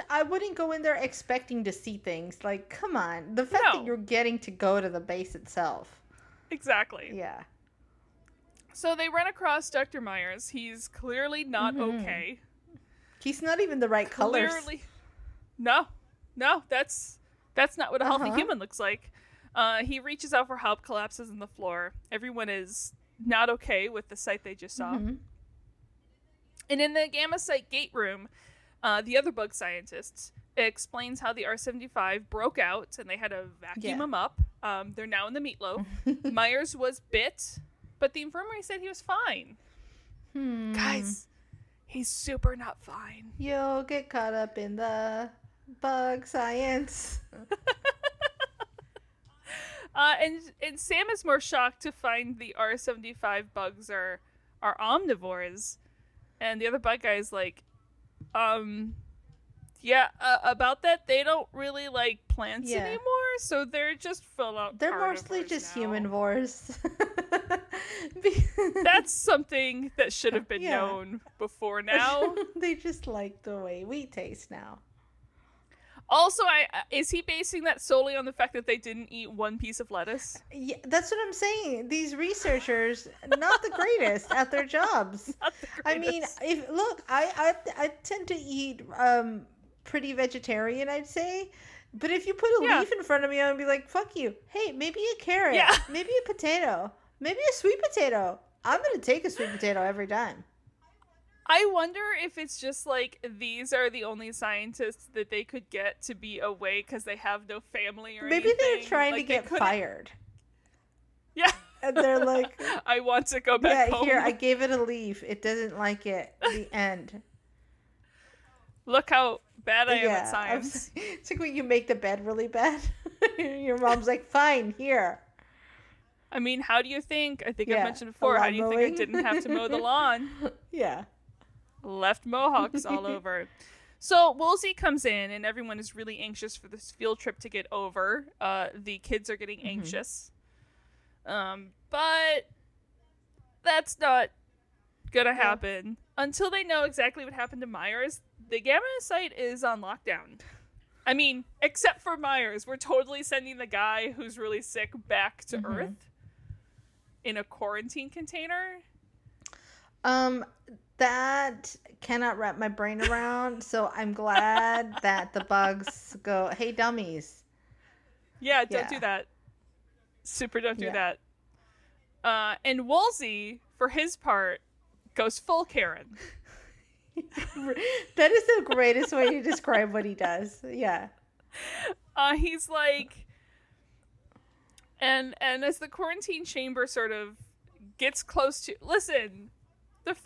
I wouldn't go in there expecting to see things. Like, come on, the fact that you're getting to go to the base itself. Exactly. Yeah. So they run across Dr. Myers. He's clearly not okay. He's not even the right colors. No, that's not what a healthy human looks like. He reaches out for help, collapses on the floor. Everyone is not okay with the sight they just saw. Mm-hmm. And in the Gamma Site gate room, the other bug scientists explains how the R-75 broke out and they had to vacuum them up. They're now in the meatloaf. Myers was bit, but the infirmary said he was fine. Guys, he's super not fine. You'll get caught up in the bug science. And Sam is more shocked to find the R-75 bugs are omnivores. And the other bug guy is like, about that, they don't really like plants anymore. So they're just full out. They're mostly just humanvores. That's something that should have been known before now. They just like the way we taste now. Also, is he basing that solely on the fact that they didn't eat one piece of lettuce? Yeah, that's what I'm saying. These researchers, not the greatest at their jobs. I mean, I tend to eat pretty vegetarian, I'd say. But if you put a leaf in front of me, I'd be like, fuck you. Hey, maybe a carrot. Yeah. Maybe a potato. Maybe a sweet potato. I'm going to take a sweet potato every time. I wonder if it's just like these are the only scientists that they could get to be away because they have no family or anything. Maybe they're trying to get fired. Yeah. And they're like, I want to go back home. Here, I gave it a leaf. It doesn't like it. The end. Look how bad I am at science. It's like when you make the bed really bad. Your mom's like, fine, here. I mean, how do you think? I think I mentioned before, how do you think I didn't have to mow the lawn? Yeah. Left mohawks all over. So Woolsey comes in and everyone is really anxious for this field trip to get over. The kids are getting anxious. But that's not gonna happen. Until they know exactly what happened to Myers, the Gamma site is on lockdown. I mean, except for Myers. We're totally sending the guy who's really sick back to Earth in a quarantine container. That cannot wrap my brain around, so I'm glad that the bugs go, hey, dummies. Yeah, don't do that. Super don't do that. And Woolsey, for his part, goes full Karen. That is the greatest way to describe what he does. Yeah. He's like, and as the quarantine chamber sort of gets close to, listen,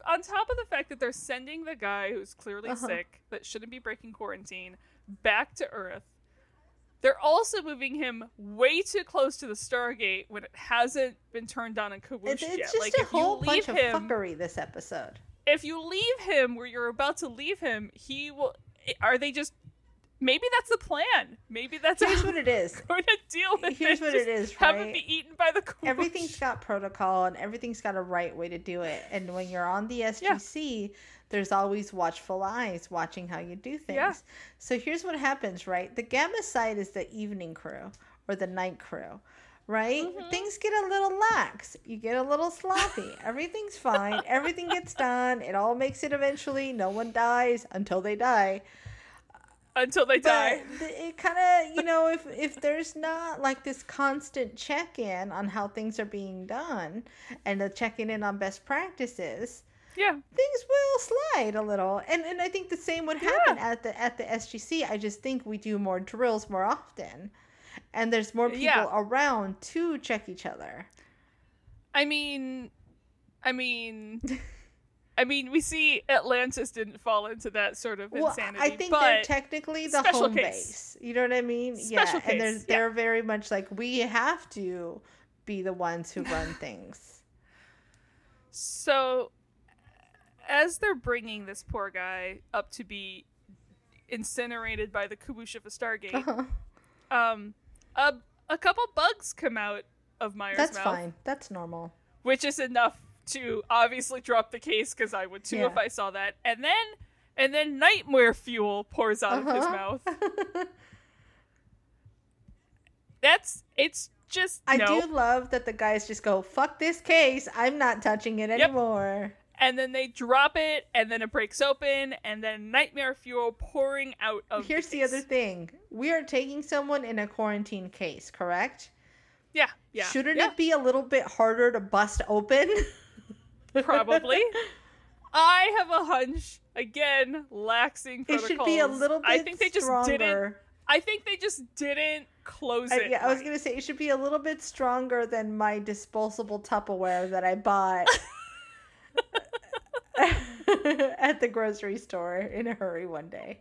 on top of the fact that they're sending the guy who's clearly sick, that shouldn't be breaking quarantine, back to Earth, they're also moving him way too close to the Stargate when it hasn't been turned on and cabooshed yet. It's just like, a whole bunch of fuckery this episode. If you leave him where you're about to leave him, he will... Are they just... Maybe that's the plan. Maybe that's... Here's what it is. Going to deal with Here's what it is, right? Have it be eaten by the... Coach. Everything's got protocol and everything's got a right way to do it. And when you're on the SGC, there's always watchful eyes watching how you do things. Yeah. So here's what happens, right? The Gamma side is the evening crew or the night crew. Right? Mm-hmm. Things get a little lax. You get a little sloppy. Everything's fine. Everything gets done. It all makes it eventually. No one dies until they die. It kind of, if there's not like this constant check-in on how things are being done and the checking in on best practices, things will slide a little. And I think the same would happen at the SGC. I just think we do more drills more often. And there's more people around to check each other. I mean, we see Atlantis didn't fall into that sort of insanity. I think they're technically the home base. You know what I mean? Special case. And they're very much like, we have to be the ones who run things. So, as they're bringing this poor guy up to be incinerated by the Kaboosh of a Stargate... a couple bugs come out of Myers' mouth. That's fine. That's normal. Which is enough to obviously drop the case, because I would too if I saw that. And then nightmare fuel pours out of his mouth. It's just I do love that the guys just go, fuck this case, I'm not touching it anymore. And then they drop it, and then it breaks open, and then nightmare fuel pouring out of Here's the other thing. We are taking someone in a quarantine case, correct? Yeah. Shouldn't it be a little bit harder to bust open? Probably. I have a hunch. Again, laxing protocols. It should be a little bit stronger. I think they just didn't close it. Yeah, right. I was going to say, it should be a little bit stronger than my disposable Tupperware that I bought at the grocery store in a hurry one day.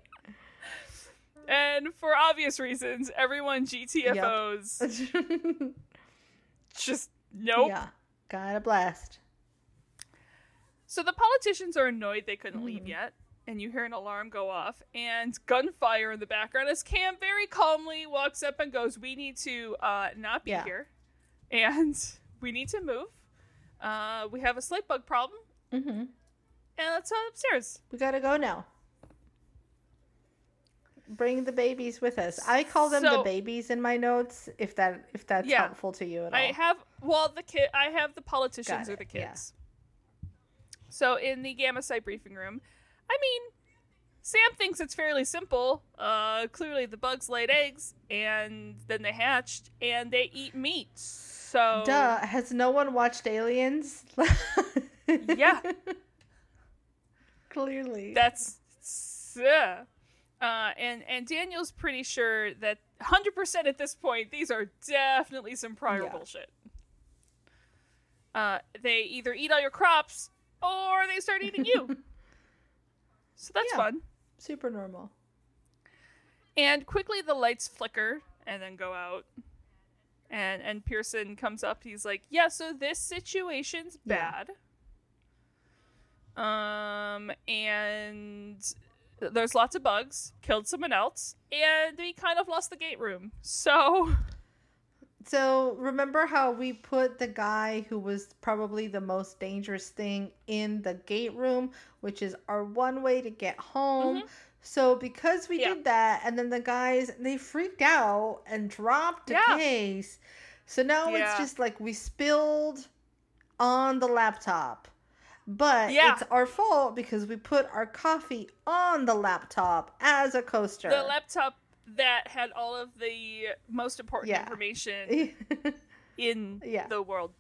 And for obvious reasons, everyone GTFOs. Yep. Just nope. Yeah, got a blast. So the politicians are annoyed they couldn't leave yet. And you hear an alarm go off and gunfire in the background as Cam very calmly walks up and goes, we need to not be here. And we need to move. We have a slight bug problem. Mm-hmm. And let's go upstairs. We got to go now. Bring the babies with us. I call them the babies in my notes, if that's helpful to you at all. I have the politicians or the kids. Yeah. So in the Gamma Psi briefing room, I mean, Sam thinks it's fairly simple. Clearly the bugs laid eggs, and then they hatched, and they eat meat. So has no one watched Aliens? Yeah. Clearly. That's and Daniel's pretty sure that 100% at this point, these are definitely some prior bullshit. They either eat all your crops, or they start eating you. So that's fun. Super normal. And quickly the lights flicker and then go out. And Pearson comes up. He's like, so this situation's bad. And there's lots of bugs. Killed someone else. And we kind of lost the gate room. So remember how we put the guy who was probably the most dangerous thing in the gate room, which is our one way to get home. Mm-hmm. So because we did that, and then the guys, they freaked out and dropped the case. So now it's just like we spilled on the laptop. But it's our fault because we put our coffee on the laptop as a coaster. The laptop that had all of the most important information in the world.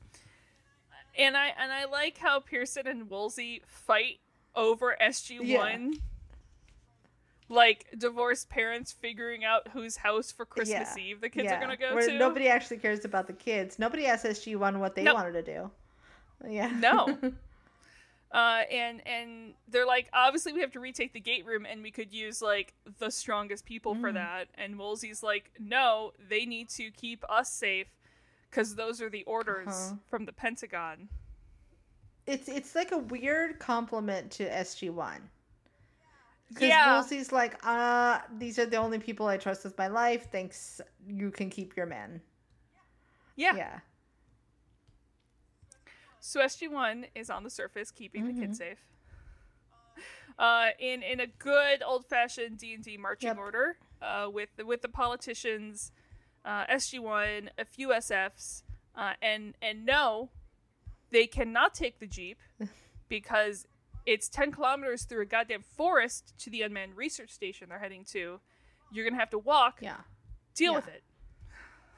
And I like how Pearson and Woolsey fight over SG-1. Like divorced parents figuring out whose house for Christmas Eve the kids are going to go to. Nobody actually cares about the kids. Nobody asked SG-1 what they wanted to do. Yeah. No. And they're like, obviously we have to retake the gate room and we could use like the strongest people for that. And Woolsey's like, no, they need to keep us safe because those are the orders from the Pentagon. It's like a weird compliment to SG-1. Because Woolsey's like, these are the only people I trust with my life. Thanks. You can keep your men. Yeah. So SG-1 is on the surface, keeping the kids safe. In a good old-fashioned D&D marching order, with the politicians, SG-1, a few SFs, and no, they cannot take the Jeep because it's 10 kilometers through a goddamn forest to the unmanned research station they're heading to. You're going to have to walk. Yeah. Deal with it.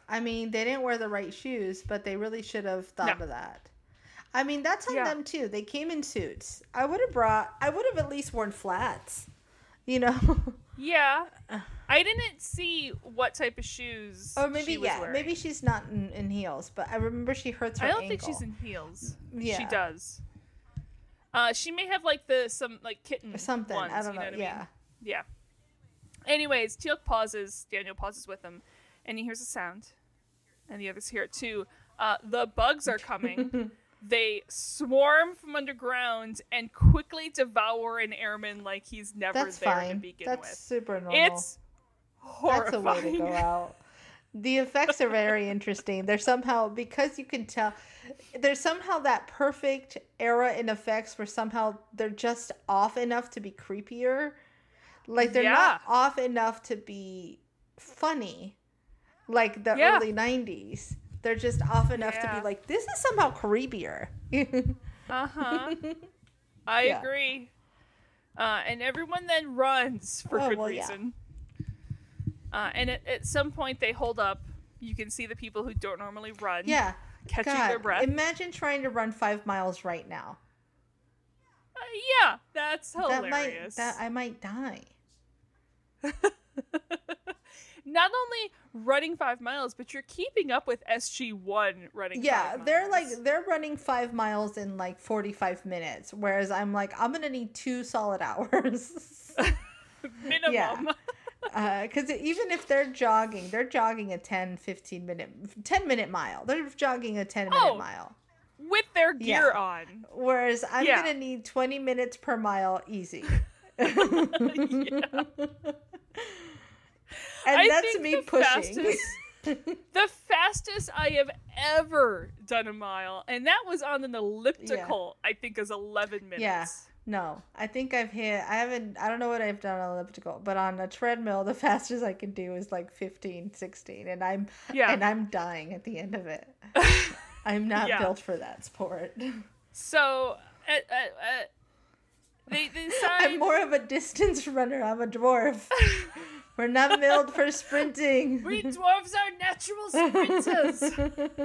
I mean, they didn't wear the right shoes, but they really should have thought of that. I mean, that's on them too. They came in suits. I would have at least worn flats, you know? Yeah. I didn't see what type of shoes she was wearing. Maybe she's not in heels, but I remember she hurts her ankle. I don't think she's in heels. Yeah. She does. She may have like some kitten or something. Ones, I don't know. You know what I mean? Yeah. Anyways, Teal'c pauses. Daniel pauses with him, and he hears a sound, and the others hear it too. The bugs are coming. They swarm from underground and quickly devour an airman like he's never to begin with. That's super normal. It's horrifying. That's a way to go out. The effects are very interesting. They're somehow, because you can tell, there's somehow that perfect era in effects where somehow they're just off enough to be creepier. Like they're not off enough to be funny, like the early 90s. They're just off enough to be like, this is somehow creepier. I agree. And everyone then runs for good reason. Yeah. And at some point they hold up. You can see the people who don't normally run. Yeah. Catching their breath. Imagine trying to run 5 miles right now. Yeah, that's hilarious. I might die. Not only running 5 miles, but you're keeping up with SG-1 running 5 miles. Yeah, they're running 5 miles in like 45 minutes, whereas I'm like, I'm going to need 2 solid hours. Minimum. Yeah. Because even if they're jogging a 10 minute mile. They're jogging a 10 minute mile. With their gear on. Whereas I'm going to need 20 minutes per mile easy. And I that's me pushing. The fastest I have ever done a mile, and that was on an elliptical, I think is 11 minutes. Yeah. No, I think I don't know what I've done on an elliptical, but on a treadmill, the fastest I can do is like 15, 16, and I'm dying at the end of it. I'm not built for that sport. So, they decide... I'm more of a distance runner. I'm a dwarf. We're not milled for sprinting. We dwarves are natural sprinters.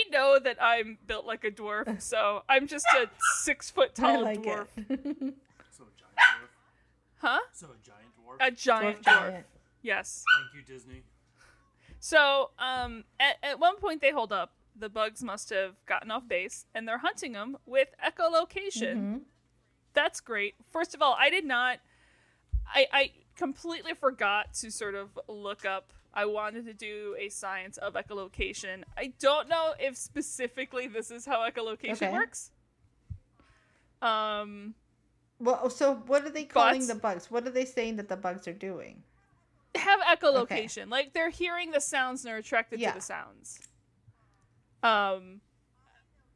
We know that I'm built like a dwarf, so I'm just a 6 foot tall dwarf. So a giant dwarf? Huh? So a giant dwarf? A giant dwarf. Giant. Yes. Thank you, Disney. So at one point they hold up. The bugs must have gotten off base, and they're hunting them with echolocation. Mm-hmm. That's great. First of all, I completely forgot to sort of look up. I wanted to do a science of echolocation. I don't know if specifically this is how echolocation works. Well, so what are they calling the bugs? What are they saying that the bugs are doing? Have echolocation. Okay. Like, they're hearing the sounds and are attracted to the sounds.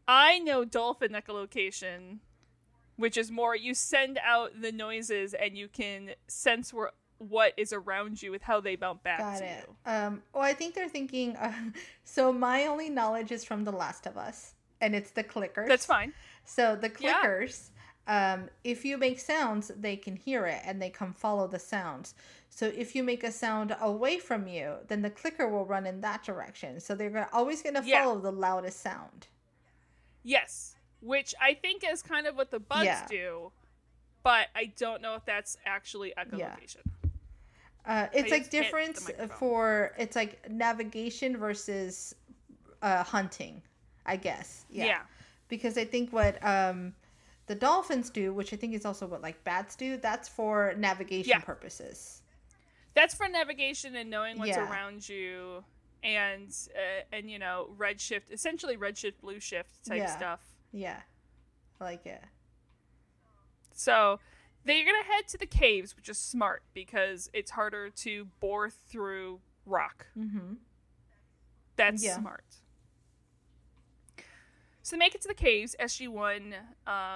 I know dolphin echolocation, which is more you send out the noises and you can sense what is around you with how they bounce back to you. I think they're thinking... so my only knowledge is from The Last of Us, and it's the clickers. That's fine. So the clickers, if you make sounds, they can hear it, and they come follow the sounds. So if you make a sound away from you, then the clicker will run in that direction. So they're always going to follow the loudest sound. Yes, which I think is kind of what the bugs do, but I don't know if that's actually echolocation. It's like difference for, it's like navigation versus hunting, I guess. Yeah. Because I think what the dolphins do, which I think is also what like bats do, that's for navigation purposes. That's for navigation and knowing what's around you, and you know, redshift, essentially redshift, blue shift type stuff. Yeah, I like it. So they're gonna head to the caves, which is smart because it's harder to bore through rock. Mm-hmm. That's smart. So they make it to the caves. SG-1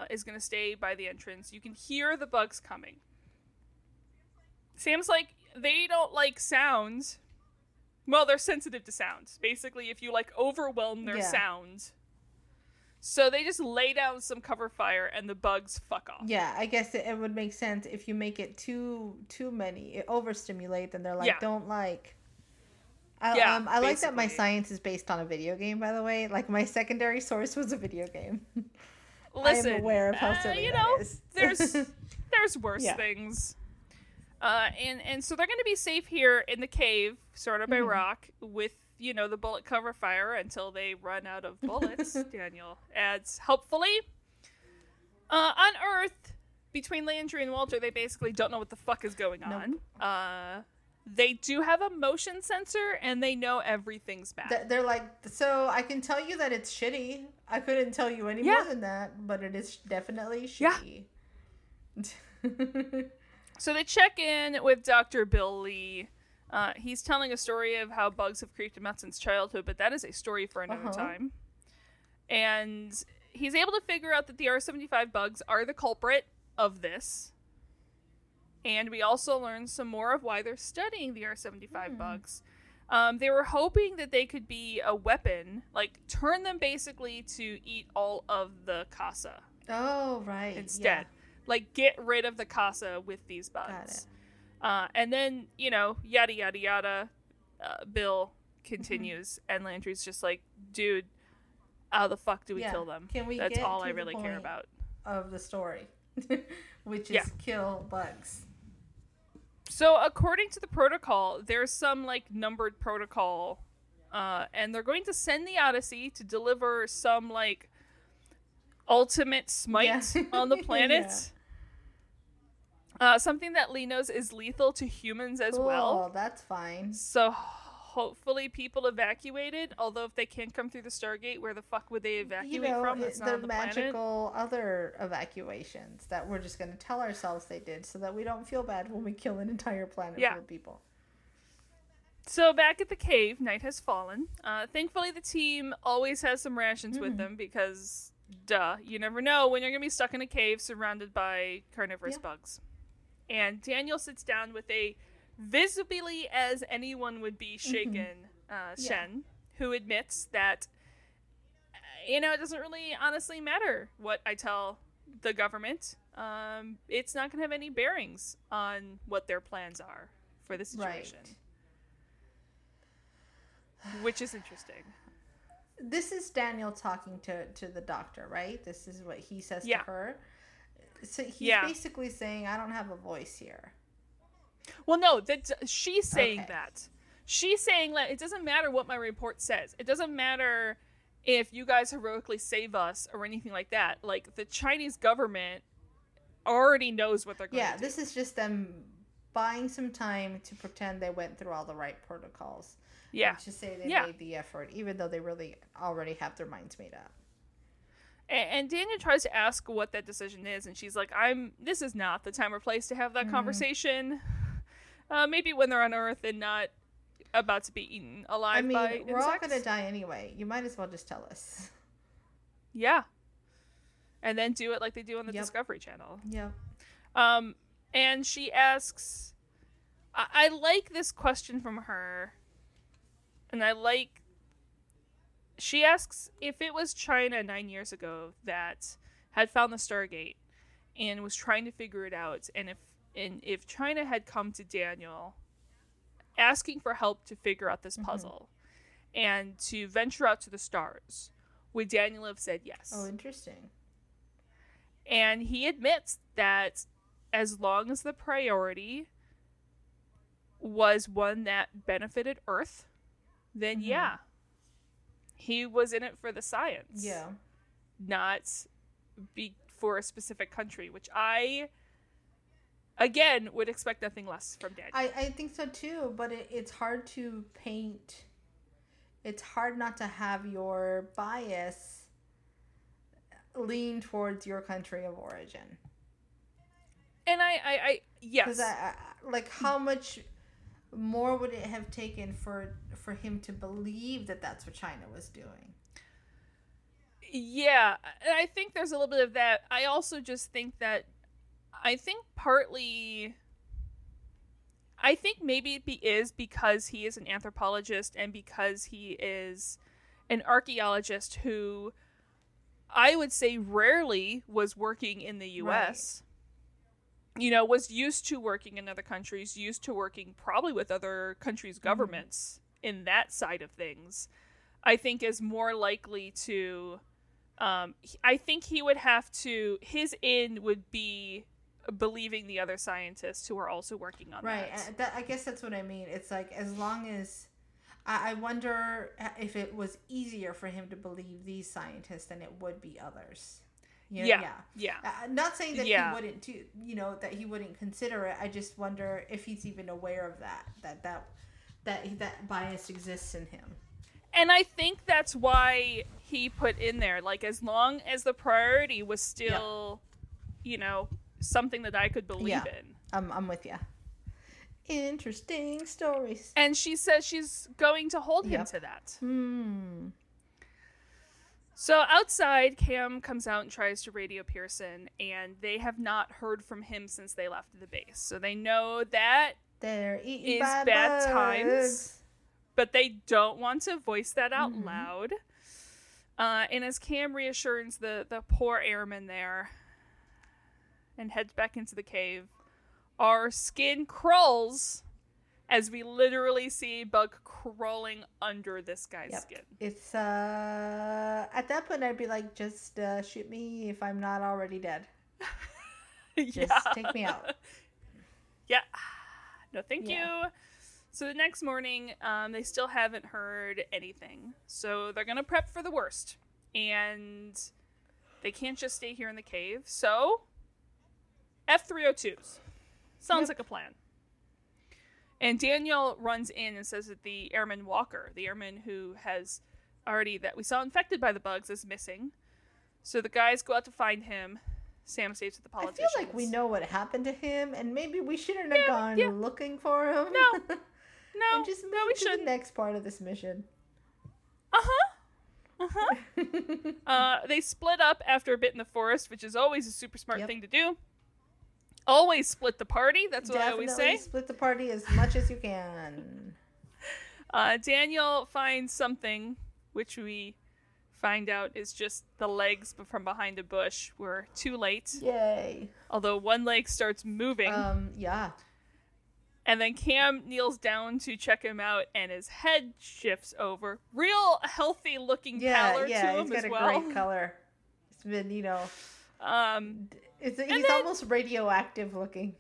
is gonna stay by the entrance. You can hear the bugs coming. Sam's like, they don't like sound. Well, they're sensitive to sound. Basically, if you like overwhelm their sound. So they just lay down some cover fire and the bugs fuck off. Yeah, I guess it would make sense if you make it too many. It overstimulates and they're like, don't like. I like that my science is based on a video game, by the way. Like, my secondary source was a video game. Listen, I am aware of how silly that is. There's worse things. And so they're going to be safe here in the cave, surrounded by rock, with, you know, the bullet cover fire until they run out of bullets, Daniel adds helpfully. On Earth, between Landry and Walter, they basically don't know what the fuck is going on. Nope. They do have a motion sensor, and they know everything's bad. They're like, so I can tell you that it's shitty. I couldn't tell you any more than that, but it is definitely shitty. Yeah. So they check in with Dr. Bill Lee. He's telling a story of how bugs have creeped him out since childhood, but that is a story for another time. And he's able to figure out that the R-75 bugs are the culprit of this. And we also learned some more of why they're studying the R-75 bugs. They were hoping that they could be a weapon, like turn them basically to eat all of the Casa. Oh, right. Instead. Yeah. Like, get rid of the Casa with these bugs. And then, you know, yada, yada, yada. Bill continues, and Landry's just like, dude, how the fuck do we kill them? Can we That's all I really care about. Of the story, which is kill bugs. So according to the protocol, there's some like numbered protocol, and they're going to send the Odyssey to deliver some like ultimate smite on the planet. Something that Lee knows is lethal to humans as well. Oh, that's fine. So hopefully people evacuated, although if they can't come through the Stargate, where the fuck would they evacuate from? It's not on the magical planet. Other evacuations that we're just going to tell ourselves they did so that we don't feel bad when we kill an entire planet full of people. So back at the cave, night has fallen. Thankfully, the team always has some rations with them because, duh, you never know when you're going to be stuck in a cave surrounded by carnivorous bugs. And Daniel sits down with a visibly as anyone would be shaken Shen, who admits that, you know, it doesn't really honestly matter what I tell the government. It's not going to have any bearings on what their plans are for the situation. Right. Which is interesting. This is Daniel talking to the doctor, right? This is what he says to her. So he's basically saying, I don't have a voice here. Well, no, she's saying that. She's saying that it doesn't matter what my report says. It doesn't matter if you guys heroically save us or anything like that. Like, the Chinese government already knows what they're going to do. Yeah, this is just them buying some time to pretend they went through all the right protocols. Yeah. To say they made the effort, even though they really already have their minds made up. And Daniel tries to ask what that decision is, and she's like, this is not the time or place to have that conversation. Maybe when they're on Earth and not about to be eaten alive by insects. I mean, we're all going to die anyway. You might as well just tell us. Yeah. And then do it like they do on the Discovery Channel. Yeah. And she asks, I like this question from her, and she asks if it was China 9 years ago that had found the Stargate and was trying to figure it out, and if China had come to Daniel asking for help to figure out this puzzle and to venture out to the stars, would Daniel have said yes? Oh, interesting. And he admits that as long as the priority was one that benefited Earth, then he was in it for the science. Yeah. Not for a specific country, which I, again, would expect nothing less from Daniel. I think so too, but it's hard to paint. It's hard not to have your bias lean towards your country of origin. And I yes. Because like how much more would it have taken for him to believe that that's what China was doing? Yeah, and I think there's a little bit of that. I also just think that, I think maybe it is because he is an anthropologist and because he is an archaeologist who I would say rarely was working in the U.S., right. You know, was used to working in other countries, used to working probably with other countries' governments in that side of things, I think is more likely to, I think he would have to, his end would be believing the other scientists who are also working on that. Right. I guess that's what I mean. It's like, as long as, I wonder if it was easier for him to believe these scientists than it would be others. You know, yeah. Not saying that he wouldn't do, you know, that he wouldn't consider it. I just wonder if he's even aware of that bias exists in him. And I think that's why he put in there, like, as long as the priority was still, you know, something that I could believe in. I'm with you. Interesting stories. And she says she's going to hold him to that. So outside, Cam comes out and tries to radio Pearson, and they have not heard from him since they left the base. So they know that they're eaten by bad times, but they don't want to voice that out loud. And as Cam reassures the poor airman there and heads back into the cave, our skin crawls as we literally see Bug crawling under this guy's skin. It's, at that point, I'd be like, just shoot me if I'm not already dead. Just take me out. No, thank you. So the next morning, they still haven't heard anything. So they're going to prep for the worst. And they can't just stay here in the cave. So F-302s. Sounds like a plan. And Daniel runs in and says that the airman Walker, the airman who has already, that we saw infected by the bugs, is missing. So the guys go out to find him. Sam stays with the politicians. I feel like we know what happened to him, and maybe we shouldn't have gone looking for him. No. No, and just move we shouldn't. The next part of this mission. They split up after a bit in the forest, which is always a super smart thing to do. Always split the party. That's what I always say. Split the party as much as you can. Daniel finds something, which we find out is just the legs from behind a bush. We're too late. Yay. Although one leg starts moving. And then Cam kneels down to check him out, and his head shifts over. Real healthy-looking pallor to him as well. Yeah, he's got a great color. It's been, you know... he's almost radioactive looking.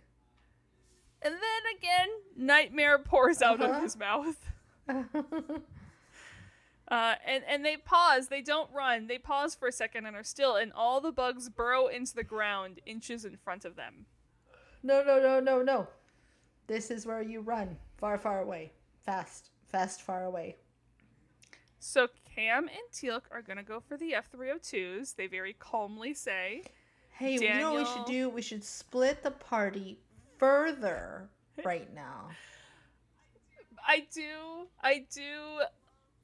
And then again, nightmare pours out of his mouth. And they pause. They don't run. They pause for a second and are still, and all the bugs burrow into the ground inches in front of them. No. This is where you run. Far, far away. Fast, far away. So Cam and Teal'c are going to go for the F-302s. They very calmly say, hey, Daniel, you know what we should do? We should split the party further right now. I do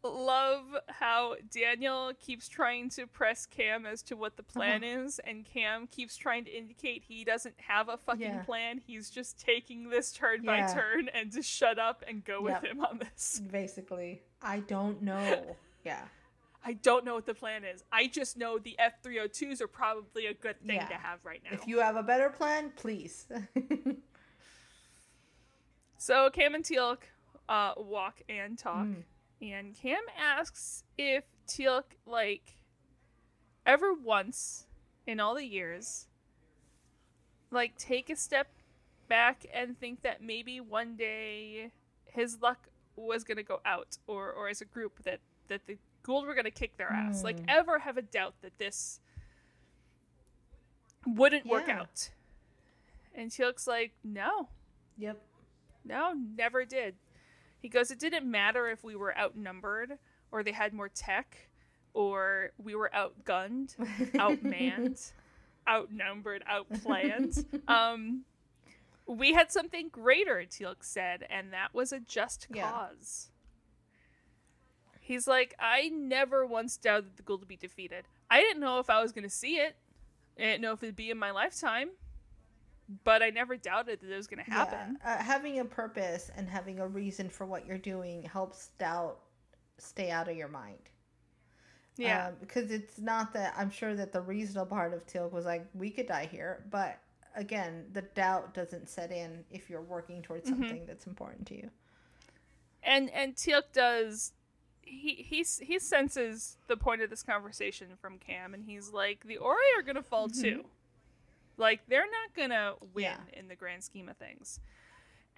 love how Daniel keeps trying to press Cam as to what the plan is, and Cam keeps trying to indicate he doesn't have a fucking plan. He's just taking this turn by turn, and just shut up and go with him on this. Basically, I don't know. I don't know what the plan is. I just know the F-302s are probably a good thing to have right now. If you have a better plan, please. So Cam and Teal'c walk and talk. And Cam asks if Teal'c, like, ever once in all the years, like, take a step back and think that maybe one day his luck was going to go out, or as a group that the Gould were going to kick their ass. Like, ever have a doubt that this wouldn't work out. And Teal'c's like, no. No, never did. He goes, it didn't matter if we were outnumbered, or they had more tech, or we were outgunned, outmanned, outnumbered, outplanned. We had something greater, Teal'c said, and that was a just cause. He's like, I never once doubted the Gould would be defeated. I didn't know if I was going to see it. I didn't know if it'd be in my lifetime. But I never doubted that it was going to happen. Yeah. Having a purpose and having a reason for what you're doing helps doubt stay out of your mind. Yeah. Because it's not that, I'm sure that the reasonable part of Teal'c was like, we could die here. But again, the doubt doesn't set in if you're working towards something that's important to you. And Teal'c does... He senses the point of this conversation from Cam, and he's like, the Ori are going to fall too. Like, they're not going to win in the grand scheme of things.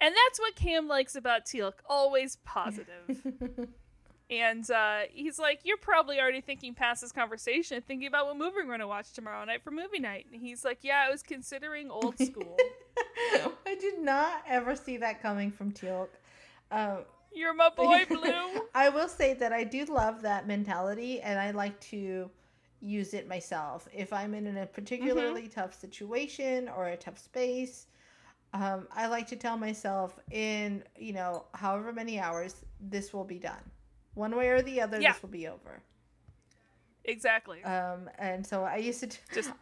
And that's what Cam likes about Teal'c. Always positive. And he's like, you're probably already thinking past this conversation, thinking about what movie we're going to watch tomorrow night for movie night. And he's like, yeah, I was considering Old School. I did not ever see that coming from Teal'c. You're my boy, Blue. I will say that I do love that mentality, and I like to use it myself. If I'm in a particularly tough situation or a tough space, I like to tell myself in, you know, however many hours, this will be done. One way or the other, this will be over. Exactly. And so I used to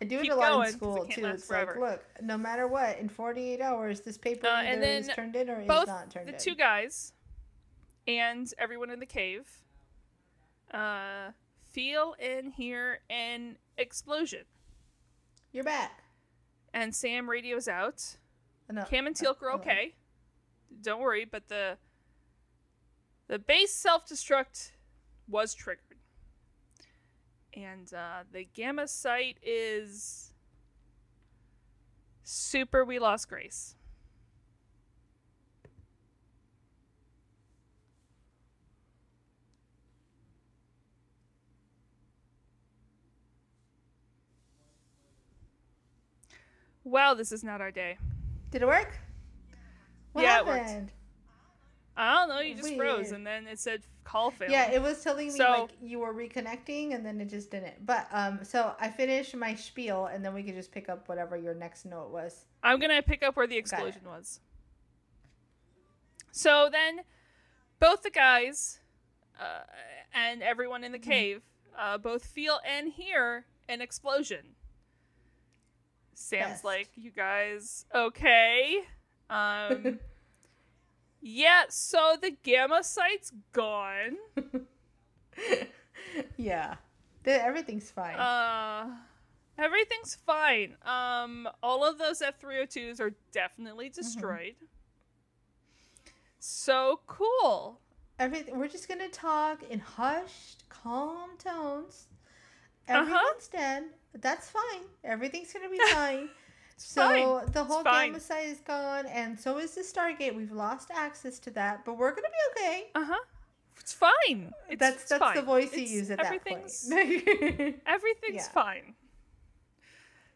do it a lot in school too. It's like, look, no matter what, in 48 hours, this paper either is turned in or is not turned in. The two guys and everyone in the cave feel and hear an explosion. You're back. And Sam radios out. No, Cam and Teal'c are okay. Don't worry, but the base self-destruct was triggered. And the gamma site is super We Lost Grace. Well, this is not our day. Did it work? What happened? It worked. I don't know. You just froze, and then it said call failed. Yeah, it was telling me like you were reconnecting, and then it just didn't. But so I finished my spiel, and then we could just pick up whatever your next note was. I'm gonna pick up where the explosion was. So then, both the guys and everyone in the cave both feel and hear an explosion. Sam's like, you guys okay? Yeah, so the gamma site's gone. Yeah. Everything's fine. Everything's fine. All of those F-302s are definitely destroyed. Mm-hmm. So cool. We're just going to talk in hushed, calm tones. Everyone's dead. That's fine. Everything's going to be fine. So the whole gamma site is gone, and so is the Stargate. We've lost access to that, but we're going to be okay. Uh-huh. It's fine. That's fine. The voice you use at that point. Everything's fine.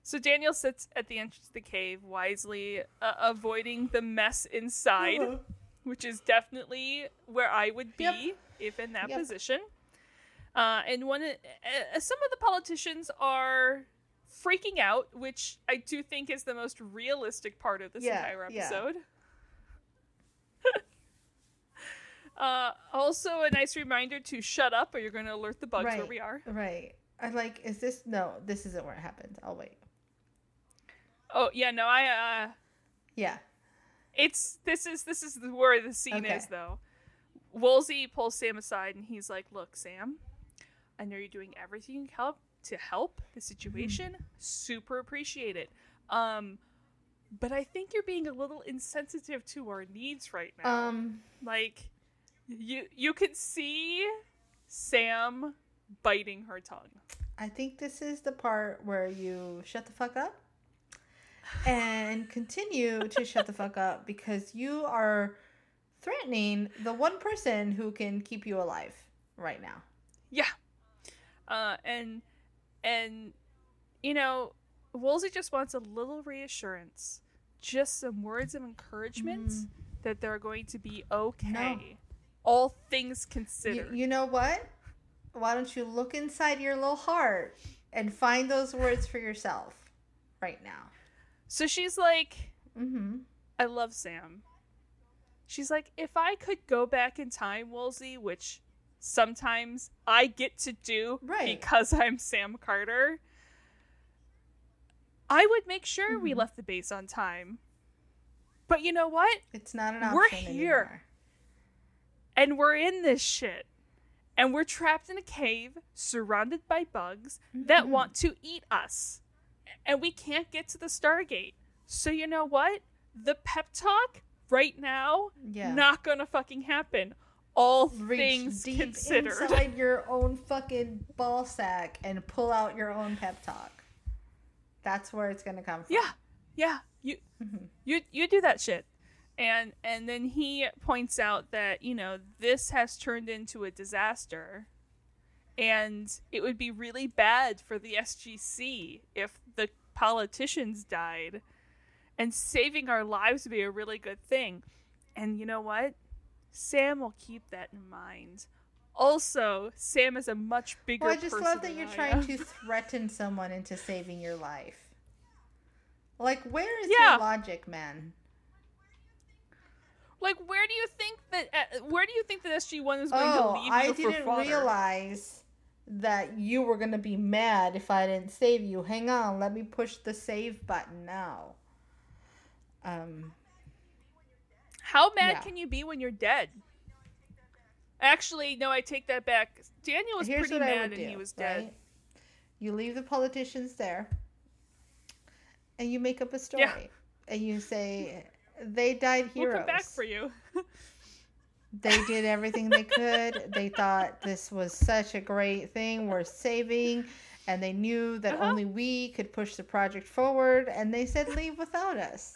So Daniel sits at the entrance of the cave, wisely avoiding the mess inside, which is definitely where I would be if in that position. And some of the politicians are freaking out, which I do think is the most realistic part of this entire episode. Yeah. Also, a nice reminder to shut up or you're going to alert the bugs where we are. Right. I'm like, this isn't where it happened. I'll wait. Oh, yeah, no, I... yeah. This is where the scene is, though. Woolsey pulls Sam aside and he's like, look, Sam, I know you're doing everything you can to help the situation. Mm-hmm. Super appreciate it. But I think you're being a little insensitive to our needs right now. Like, you can see Sam biting her tongue. I think this is the part where you shut the fuck up and continue to shut the fuck up because you are threatening the one person who can keep you alive right now. Yeah. And you know, Woolsey just wants a little reassurance, just some words of encouragement that they're going to be okay. No. All things considered. You know what? Why don't you look inside your little heart and find those words for yourself right now? So she's like, I love Sam. She's like, if I could go back in time, Woolsey, which sometimes I get to do because I'm Sam Carter, I would make sure we left the base on time. But you know what? It's not an option. We're here. Anymore. And we're in this shit. And we're trapped in a cave surrounded by bugs that want to eat us. And we can't get to the Stargate. So you know what? The pep talk... right now, not gonna fucking happen. All things considered. Reach deep inside your own fucking ball sack and pull out your own pep talk. That's where it's gonna come from. Yeah. You do that shit, and then he points out that this has turned into a disaster, and it would be really bad for the SGC if the politicians died. And saving our lives would be a really good thing. And you know what? Sam will keep that in mind. Also, Sam is a much bigger person. Well, I just love that you're trying to threaten someone into saving your life. Like, where is your logic, man? Like, where do you think that SG-1 is going to leave you for fodder? I didn't realize that you were going to be mad if I didn't save you. Hang on, let me push the save button now. How mad can you be when you're dead? Actually, no, I take that back. Daniel was pretty mad and he was dead. You leave the politicians there and you make up a story. Yeah. And you say, they died heroes. We'll come back for you. They did everything they could. They thought this was such a great thing worth saving. And they knew that only we could push the project forward. And they said, leave without us.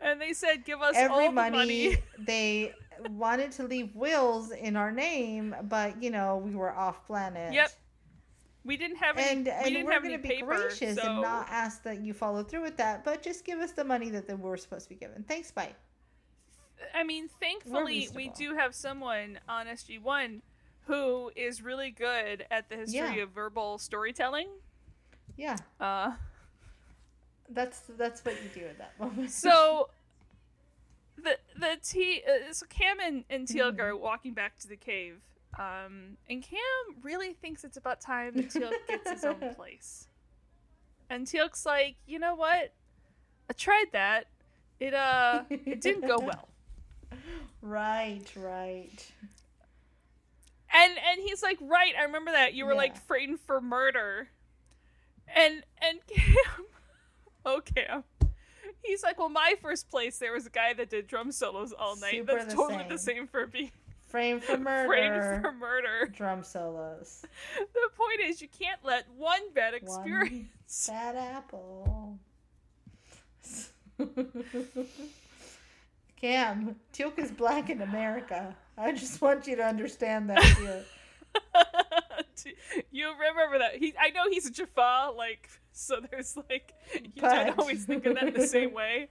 And they said, give us all the money. They wanted to leave wills in our name, but, you know, we were off planet. Yep. We didn't have any, and we didn't have any paper. And we're going to be gracious and not ask that you follow through with that, but just give us the money that we're supposed to be given. Thanks, bye. I mean, thankfully, we do have someone on SG-1 who is really good at the history of verbal storytelling. Yeah. That's what you do at that moment. So, so Cam and Teal'c are walking back to the cave, and Cam really thinks it's about time that Teal'c gets his own place. And Teal'c's like, you know what? I tried that. It didn't go well. Right. And he's like, right. I remember that you were like framed for murder, and Cam. Okay. He's like, well, my first place, there was a guy that did drum solos all night. That's totally the same for me. Framed for murder. Framed for murder. Drum solos. The point is, you can't let one bad experience. One bad apple. Cam, Teal'c is black in America. I just want you to understand that here. You remember that. I know he's a Jaffa, so there's don't always think of that in the same way.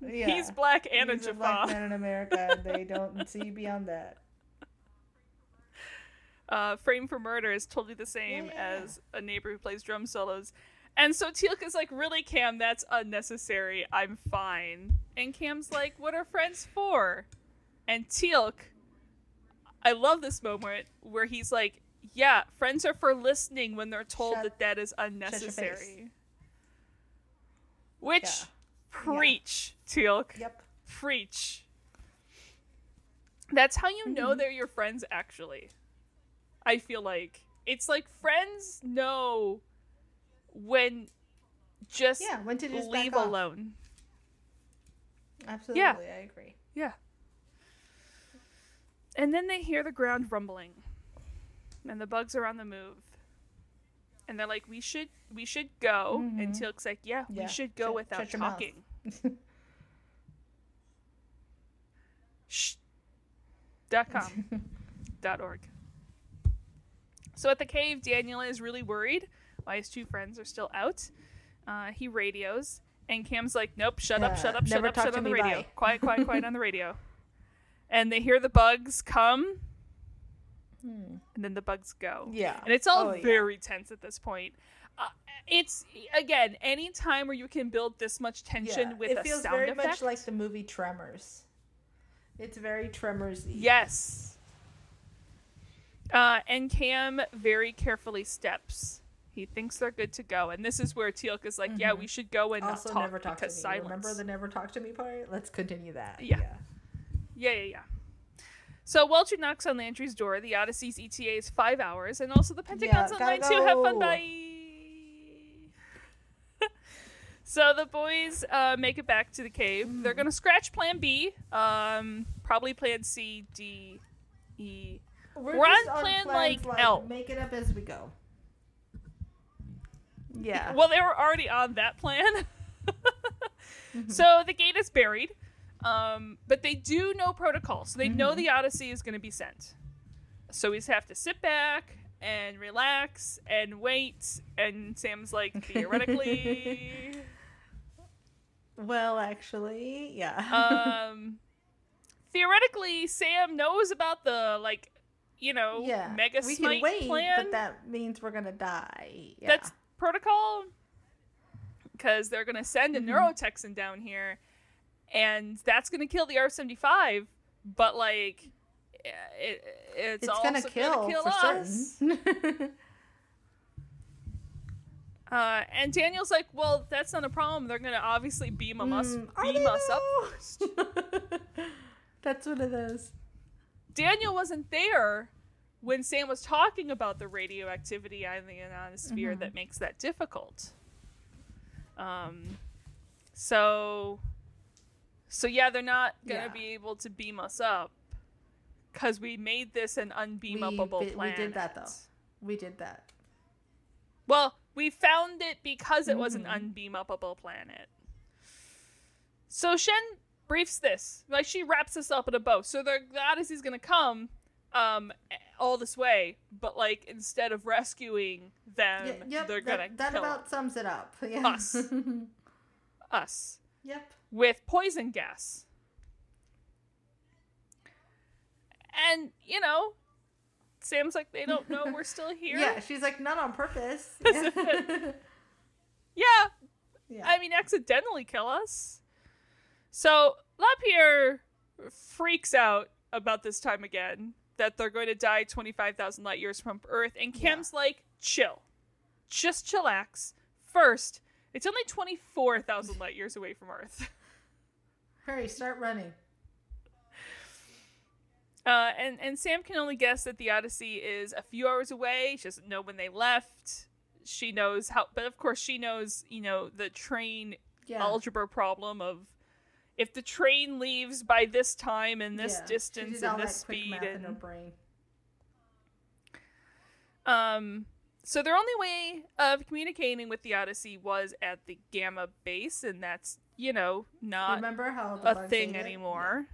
Yeah. He's black and he's a Jaffa. Black man in America, and they don't see beyond that. Frame for murder is totally the same as a neighbor who plays drum solos. And so Teal'c is like, really, Cam, that's unnecessary. I'm fine. And Cam's like, what are friends for? And Teal'c, I love this moment where he's like, yeah, friends are for listening when they're told that is unnecessary. Which, preach, Teal'c. Yep. Preach. That's how you know they're your friends, actually. I feel like. It's like friends know when just leave alone. Absolutely, I agree. Yeah. And then they hear the ground rumbling. And the bugs are on the move. And they're like, we should go. Mm-hmm. And Teal'c's like, we should go without talking. shh.com.org So at the cave, Daniel is really worried why his two friends are still out. He radios. And Cam's like, nope, shut up on the radio. Quiet on the radio. And they hear the bugs come. And then the bugs go. Yeah. And it's all very tense at this point. It's, again, any time where you can build this much tension with a sound effect. It feels very much like the movie Tremors. It's very Tremors-y. Yes. And Cam very carefully steps. He thinks they're good to go. And this is where Teal'c is like, we should go and also not talk, never talk because to me. Silence. Remember the never talk to me part? Let's continue that. Yeah. So Welcher knocks on Landry's door. The Odyssey's ETA is 5 hours, and also the Pentagon's online too. Have fun, bye. So the boys make it back to the cave. They're gonna scratch Plan B, probably Plan C, D, E. We're on Plan L. Make it up as we go. Yeah. Well, they were already on that plan. So the gate is buried. But they do know protocol, so they know the Odyssey is going to be sent. So we just have to sit back and relax and wait. And Sam's like, theoretically. Well, actually, yeah. Theoretically, Sam knows about the, mega smite plan. We can wait, but that means we're going to die. Yeah. That's protocol. Because they're going to send a neurotexin down here. And that's going to kill the R-75, but, it's also gonna kill for us. Certain. And Daniel's like, well, that's not a problem. They're gonna obviously beam us up first. That's one of those. Daniel wasn't there when Sam was talking about the radioactivity on the ionosphere that makes that difficult. So yeah, they're not gonna be able to beam us up because we made this an unbeamable planet. We did that though. We did that. Well. We found it because it was an unbeamable planet. So Shen briefs this. Like, she wraps this up in a bow. So the Odyssey's going to come all this way, but, like, instead of rescuing them, they're going to kill that about sums it up. Yeah. Us. Yep. With poison gas. And, you know... Sam's like, they don't know we're still here. Yeah, she's like, not on purpose. Yeah, I mean, accidentally kill us. So Lapierre freaks out about this time again, that they're going to die 25,000 light years from Earth. And Kim's like, chill. Just chillax. First, it's only 24,000 light years away from Earth. Hurry, start running. And Sam can only guess that the Odyssey is a few hours away. She doesn't know when they left. She knows how, but of course she knows, you know, the train algebra problem of if the train leaves by this time and this distance and this speed. And, in her brain. So their only way of communicating with the Odyssey was at the Gamma base, and that's, you know, not a thing anymore. Yeah.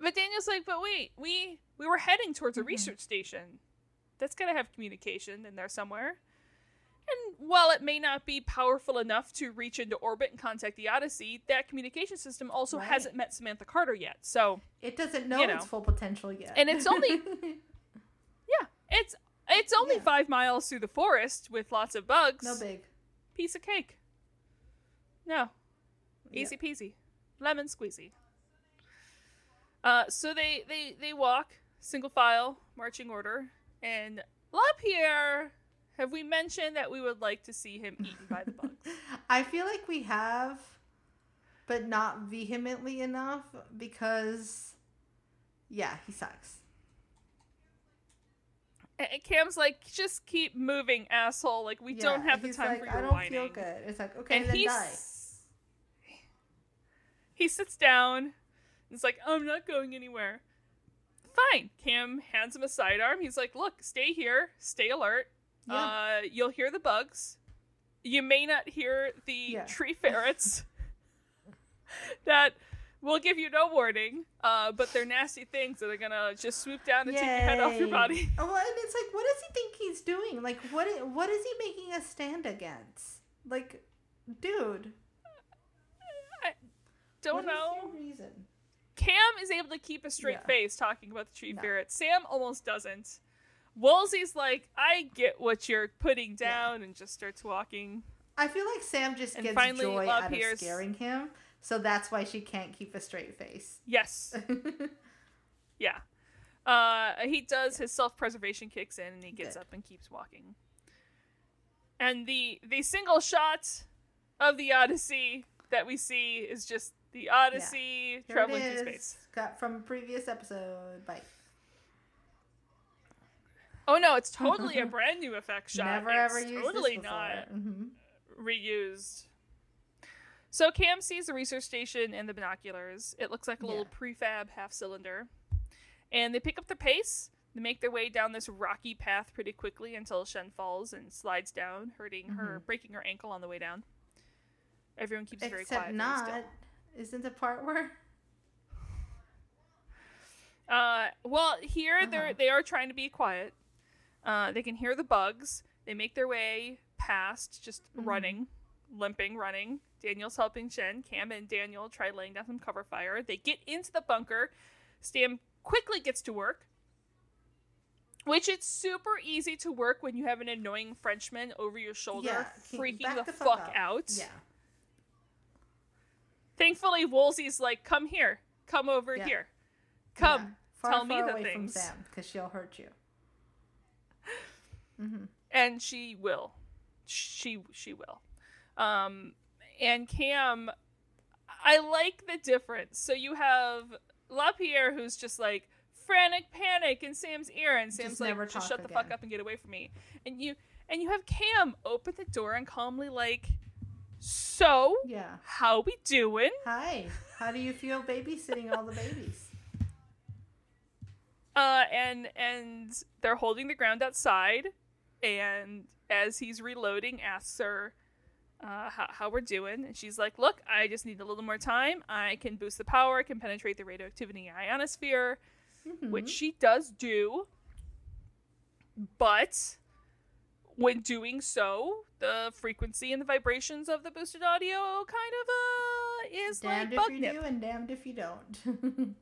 But Daniel's like, but wait, we were heading towards a research station. That's got to have communication in there somewhere. And while it may not be powerful enough to reach into orbit and contact the Odyssey, that communication system also hasn't met Samantha Carter yet. So it doesn't know its full potential yet. And it's only, it's only 5 miles through the forest with lots of bugs. No big. Piece of cake. No. Easy peasy. Lemon squeezy. So they walk, single file, marching order, and Lapierre, have we mentioned that we would like to see him eaten by the bugs? I feel like we have, but not vehemently enough, because, he sucks. And Cam's like, just keep moving, asshole. Like, we don't have the time for your whining. I don't feel good. It's like, okay, and then die. He sits down. It's like, I'm not going anywhere. Fine. Cam hands him a sidearm. He's like, look, stay here. Stay alert. Yeah. You'll hear the bugs. You may not hear the tree ferrets that will give you no warning, but they're nasty things that are going to just swoop down and take your head off your body. Oh, and it's like, what does he think he's doing? Like, what is he making us stand against? Like, dude. I don't know. What is your reason? Cam is able to keep a straight face talking about the tree ferrets. Sam almost doesn't. Woolsey's like, I get what you're putting down, and just starts walking. I feel like Sam just gets joy out of scaring him, so that's why she can't keep a straight face. Yes. He does. His self-preservation kicks in, and he gets up and keeps walking. And the single shot of the Odyssey that we see is just the Odyssey traveling through space. Got from a previous episode. Bye. Oh no, it's totally a brand new effect shot. Never ever used this before. Totally not reused. So Cam sees the research station and the binoculars. It looks like a little prefab half cylinder. And they pick up their pace. They make their way down this rocky path pretty quickly until Shen falls and slides down, breaking her ankle on the way down. Everyone keeps very quiet. Except not. Isn't the part where? Here they are trying to be quiet. They can hear the bugs. They make their way past, just running, limping, running. Daniel's helping Shen. Cam and Daniel try laying down some cover fire. They get into the bunker. Sam quickly gets to work, which it's super easy to work when you have an annoying Frenchman over your shoulder freaking the fuck out. Yeah. Thankfully, Woolsey's like, come over here. Come, yeah. Tell me the things. From Sam, because she'll hurt you. Mm-hmm. And she will. She will. And Cam, I like the difference. So you have LaPierre, who's just like, frantic panic in Sam's ear, and Sam's just like, just shut the fuck up and get away from me. And you have Cam open the door and calmly like, so yeah, how we doing? Hi, how do you feel babysitting all the babies? And they're holding the ground outside, and as he's reloading, asks her how we're doing, and she's like, look, I just need a little more time. I can boost the power, I can penetrate the radioactivity ionosphere. Mm-hmm. Which she does do, but when doing so, the frequency and the vibrations of the boosted audio kind of is damned like bug nip. Damned if you do and damned if you don't.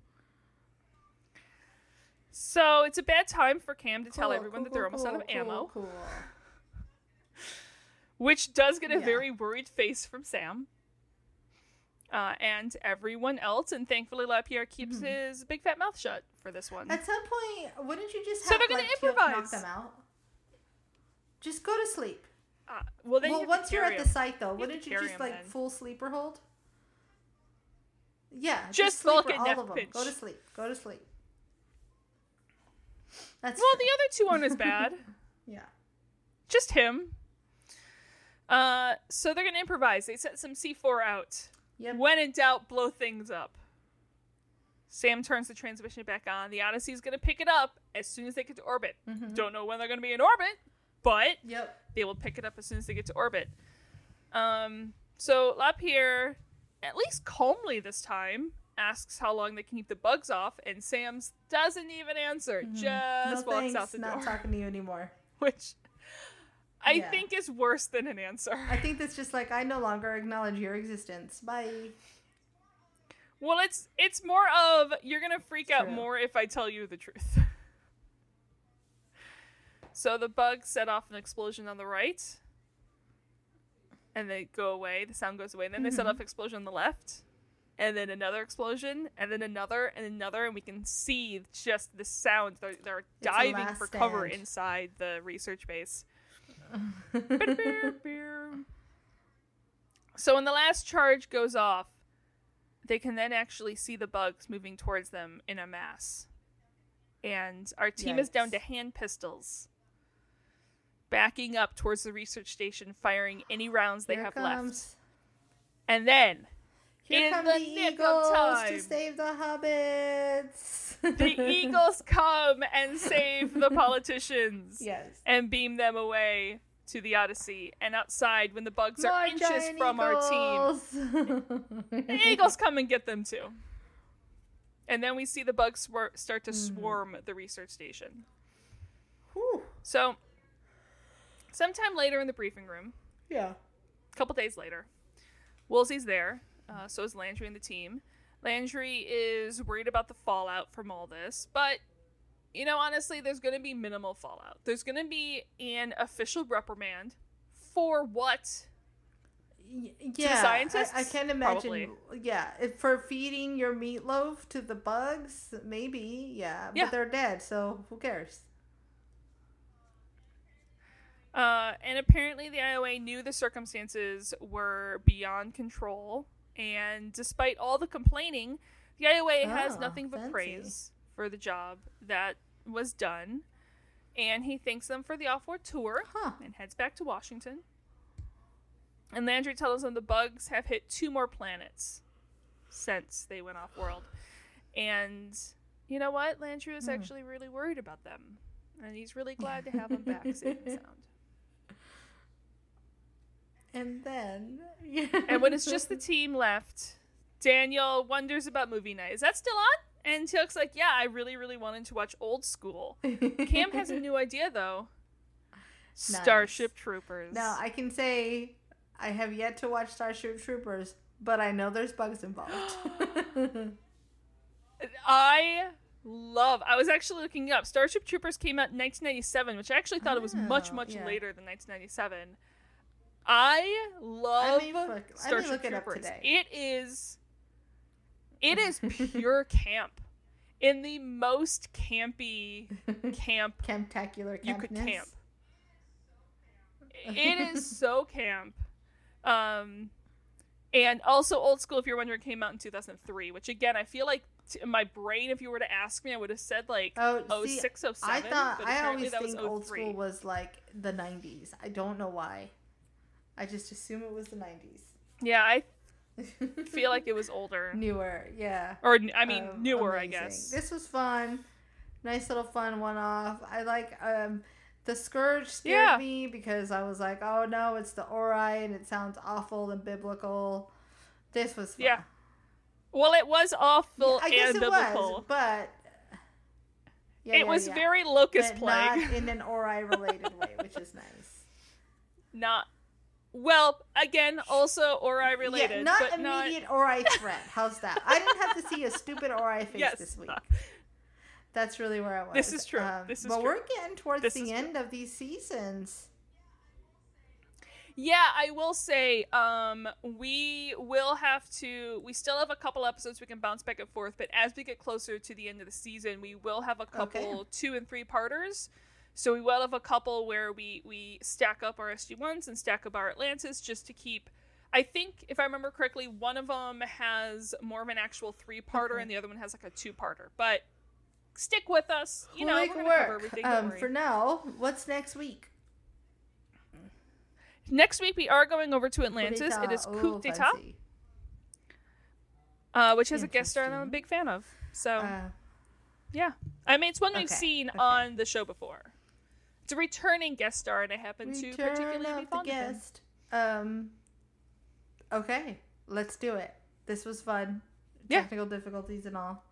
So it's a bad time for Cam to tell everyone that they're almost out of ammo. Which does get a very worried face from Sam. And everyone else, and thankfully LaPierre keeps his big fat mouth shut for this one. At some point, wouldn't you just have to knock them out? Just go to sleep. Well, once you're at the site, though, wouldn't you just like full sleeper hold? Yeah, just all of them. Pinch. Go to sleep. Go to sleep. That's the other two aren't as bad. Yeah, just him. So they're gonna improvise. They set some C4 out. Yep. When in doubt, blow things up. Sam turns the transmission back on. The Odyssey's going to pick it up as soon as they get to orbit. Mm-hmm. Don't know when they're going to be in orbit, but they will pick it up as soon as they get to orbit. So LaPierre, at least calmly this time, asks how long they can keep the bugs off, and Sam doesn't even answer. Mm-hmm. Just walks out the door. Not talking to you anymore. Which... I think is worse than an answer. I think that's just like, I no longer acknowledge your existence. Bye. Well, it's more of, you're going to freak out more if I tell you the truth. So the bug set off an explosion on the right. And they go away. The sound goes away. And then they set off an explosion on the left. And then another explosion. And then another and another. And we can see just the sound. They're diving for cover inside the research base. So when the last charge goes off, they can then actually see the bugs moving towards them in a mass. And our team is down to hand pistols, backing up towards the research station, firing any rounds they have left. And then, in the nick of time, to save the hobbits. The eagles come and save the politicians. Yes. And beam them away to the Odyssey. And outside, when the bugs are inches from our team, the eagles come and get them too. And then we see the bugs start to swarm the research station. Whew. So, sometime later in the briefing room, a couple days later, Woolsey's there. So is Landry and the team. Landry is worried about the fallout from all this, but, you know, honestly, there's going to be minimal fallout. There's going to be an official reprimand for what? Yeah, to the scientists? I can't imagine. Probably. Yeah, for feeding your meatloaf to the bugs, maybe, but they're dead, so who cares? And apparently the IOA knew the circumstances were beyond control. And despite all the complaining, the IOA has nothing but praise for the job that was done. And he thanks them for the tour and heads back to Washington. And Landry tells them the bugs have hit 2 more planets since they went off world. And you know what? Landry is actually really worried about them. And he's really glad to have them back safe and sound. And then... And when it's just the team left, Daniel wonders about movie night. Is that still on? And Teal'c's like, yeah, I really, really wanted to watch Old School. Cam has a new idea, though. Nice. Starship Troopers. Now, I can say I have yet to watch Starship Troopers, but I know there's bugs involved. I was actually looking up. Starship Troopers came out in 1997, which I actually thought it was much later than 1997. I love Starship Troopers. It is pure camp. in the most campy camp. Camptacular campness. You could camp. It is so camp. And also Old School, if you're wondering, came out in 2003, which again, I feel like in my brain, if you were to ask me, I would have said like 06, 07. I thought, but I always think Old School was like the 90s. I don't know why. I just assume it was the 90s. Yeah, I feel like it was older. Newer, yeah. Or, I mean, newer, amazing. I guess. This was fun. Nice little fun one-off. I like... The Scourge scared me because I was like, oh no, it's the Ori and it sounds awful and biblical. This was fun. Yeah. Well, it was awful and biblical. I guess it was, but... Yeah, it was very locust plague. Not in an Ori-related way, which is nice. Not... Well, again, also Ori related. Yeah, not immediate Ori threat. How's that? I didn't have to see a stupid Ori face this week. That's really where I was. This is true. But we're getting towards the end of these seasons. Yeah, I will say we will have to... We still have a couple episodes we can bounce back and forth, but as we get closer to the end of the season, we will have a couple 2 and 3-parters. So we will have a couple where we stack up our SG-1s and stack up our Atlantis just to keep... I think, if I remember correctly, one of them has more of an actual 3-parter and the other one has like a 2-parter. But stick with us. You know, we're going to cover everything. For now, what's next week? Next week, we are going over to Atlantis. It is Coup d'etat, which has a guest star that I'm a big fan of. So, yeah. I mean, it's one we've seen on the show before. It's a returning guest star, and I happen to particularly be fond of him. Okay, let's do it. This was fun. Technical difficulties and all.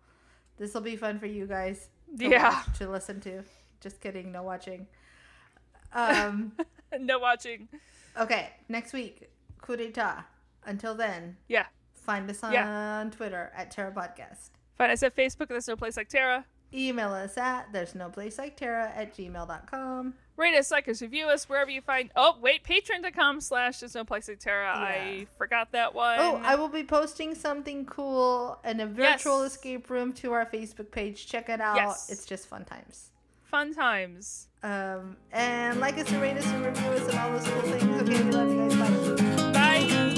This will be fun for you guys. To listen to. Just kidding. No watching. No watching. Okay, next week, Coup d'etat. Until then, find us on Twitter at Terra Podcast. Find us at Facebook. There's no place like Terra. Email us at theresnoplaceliketara@gmail.com. Rate us, like us, review us wherever you find. Oh, wait, patreon.com/theresnoplaceliketara. I forgot that one. Oh, I will be posting something cool and a virtual escape room to our Facebook page. Check it out. Yes. It's just fun times. Fun times. And like us and rate us and review us and all those cool things. Okay, we love you guys. Bye. Bye.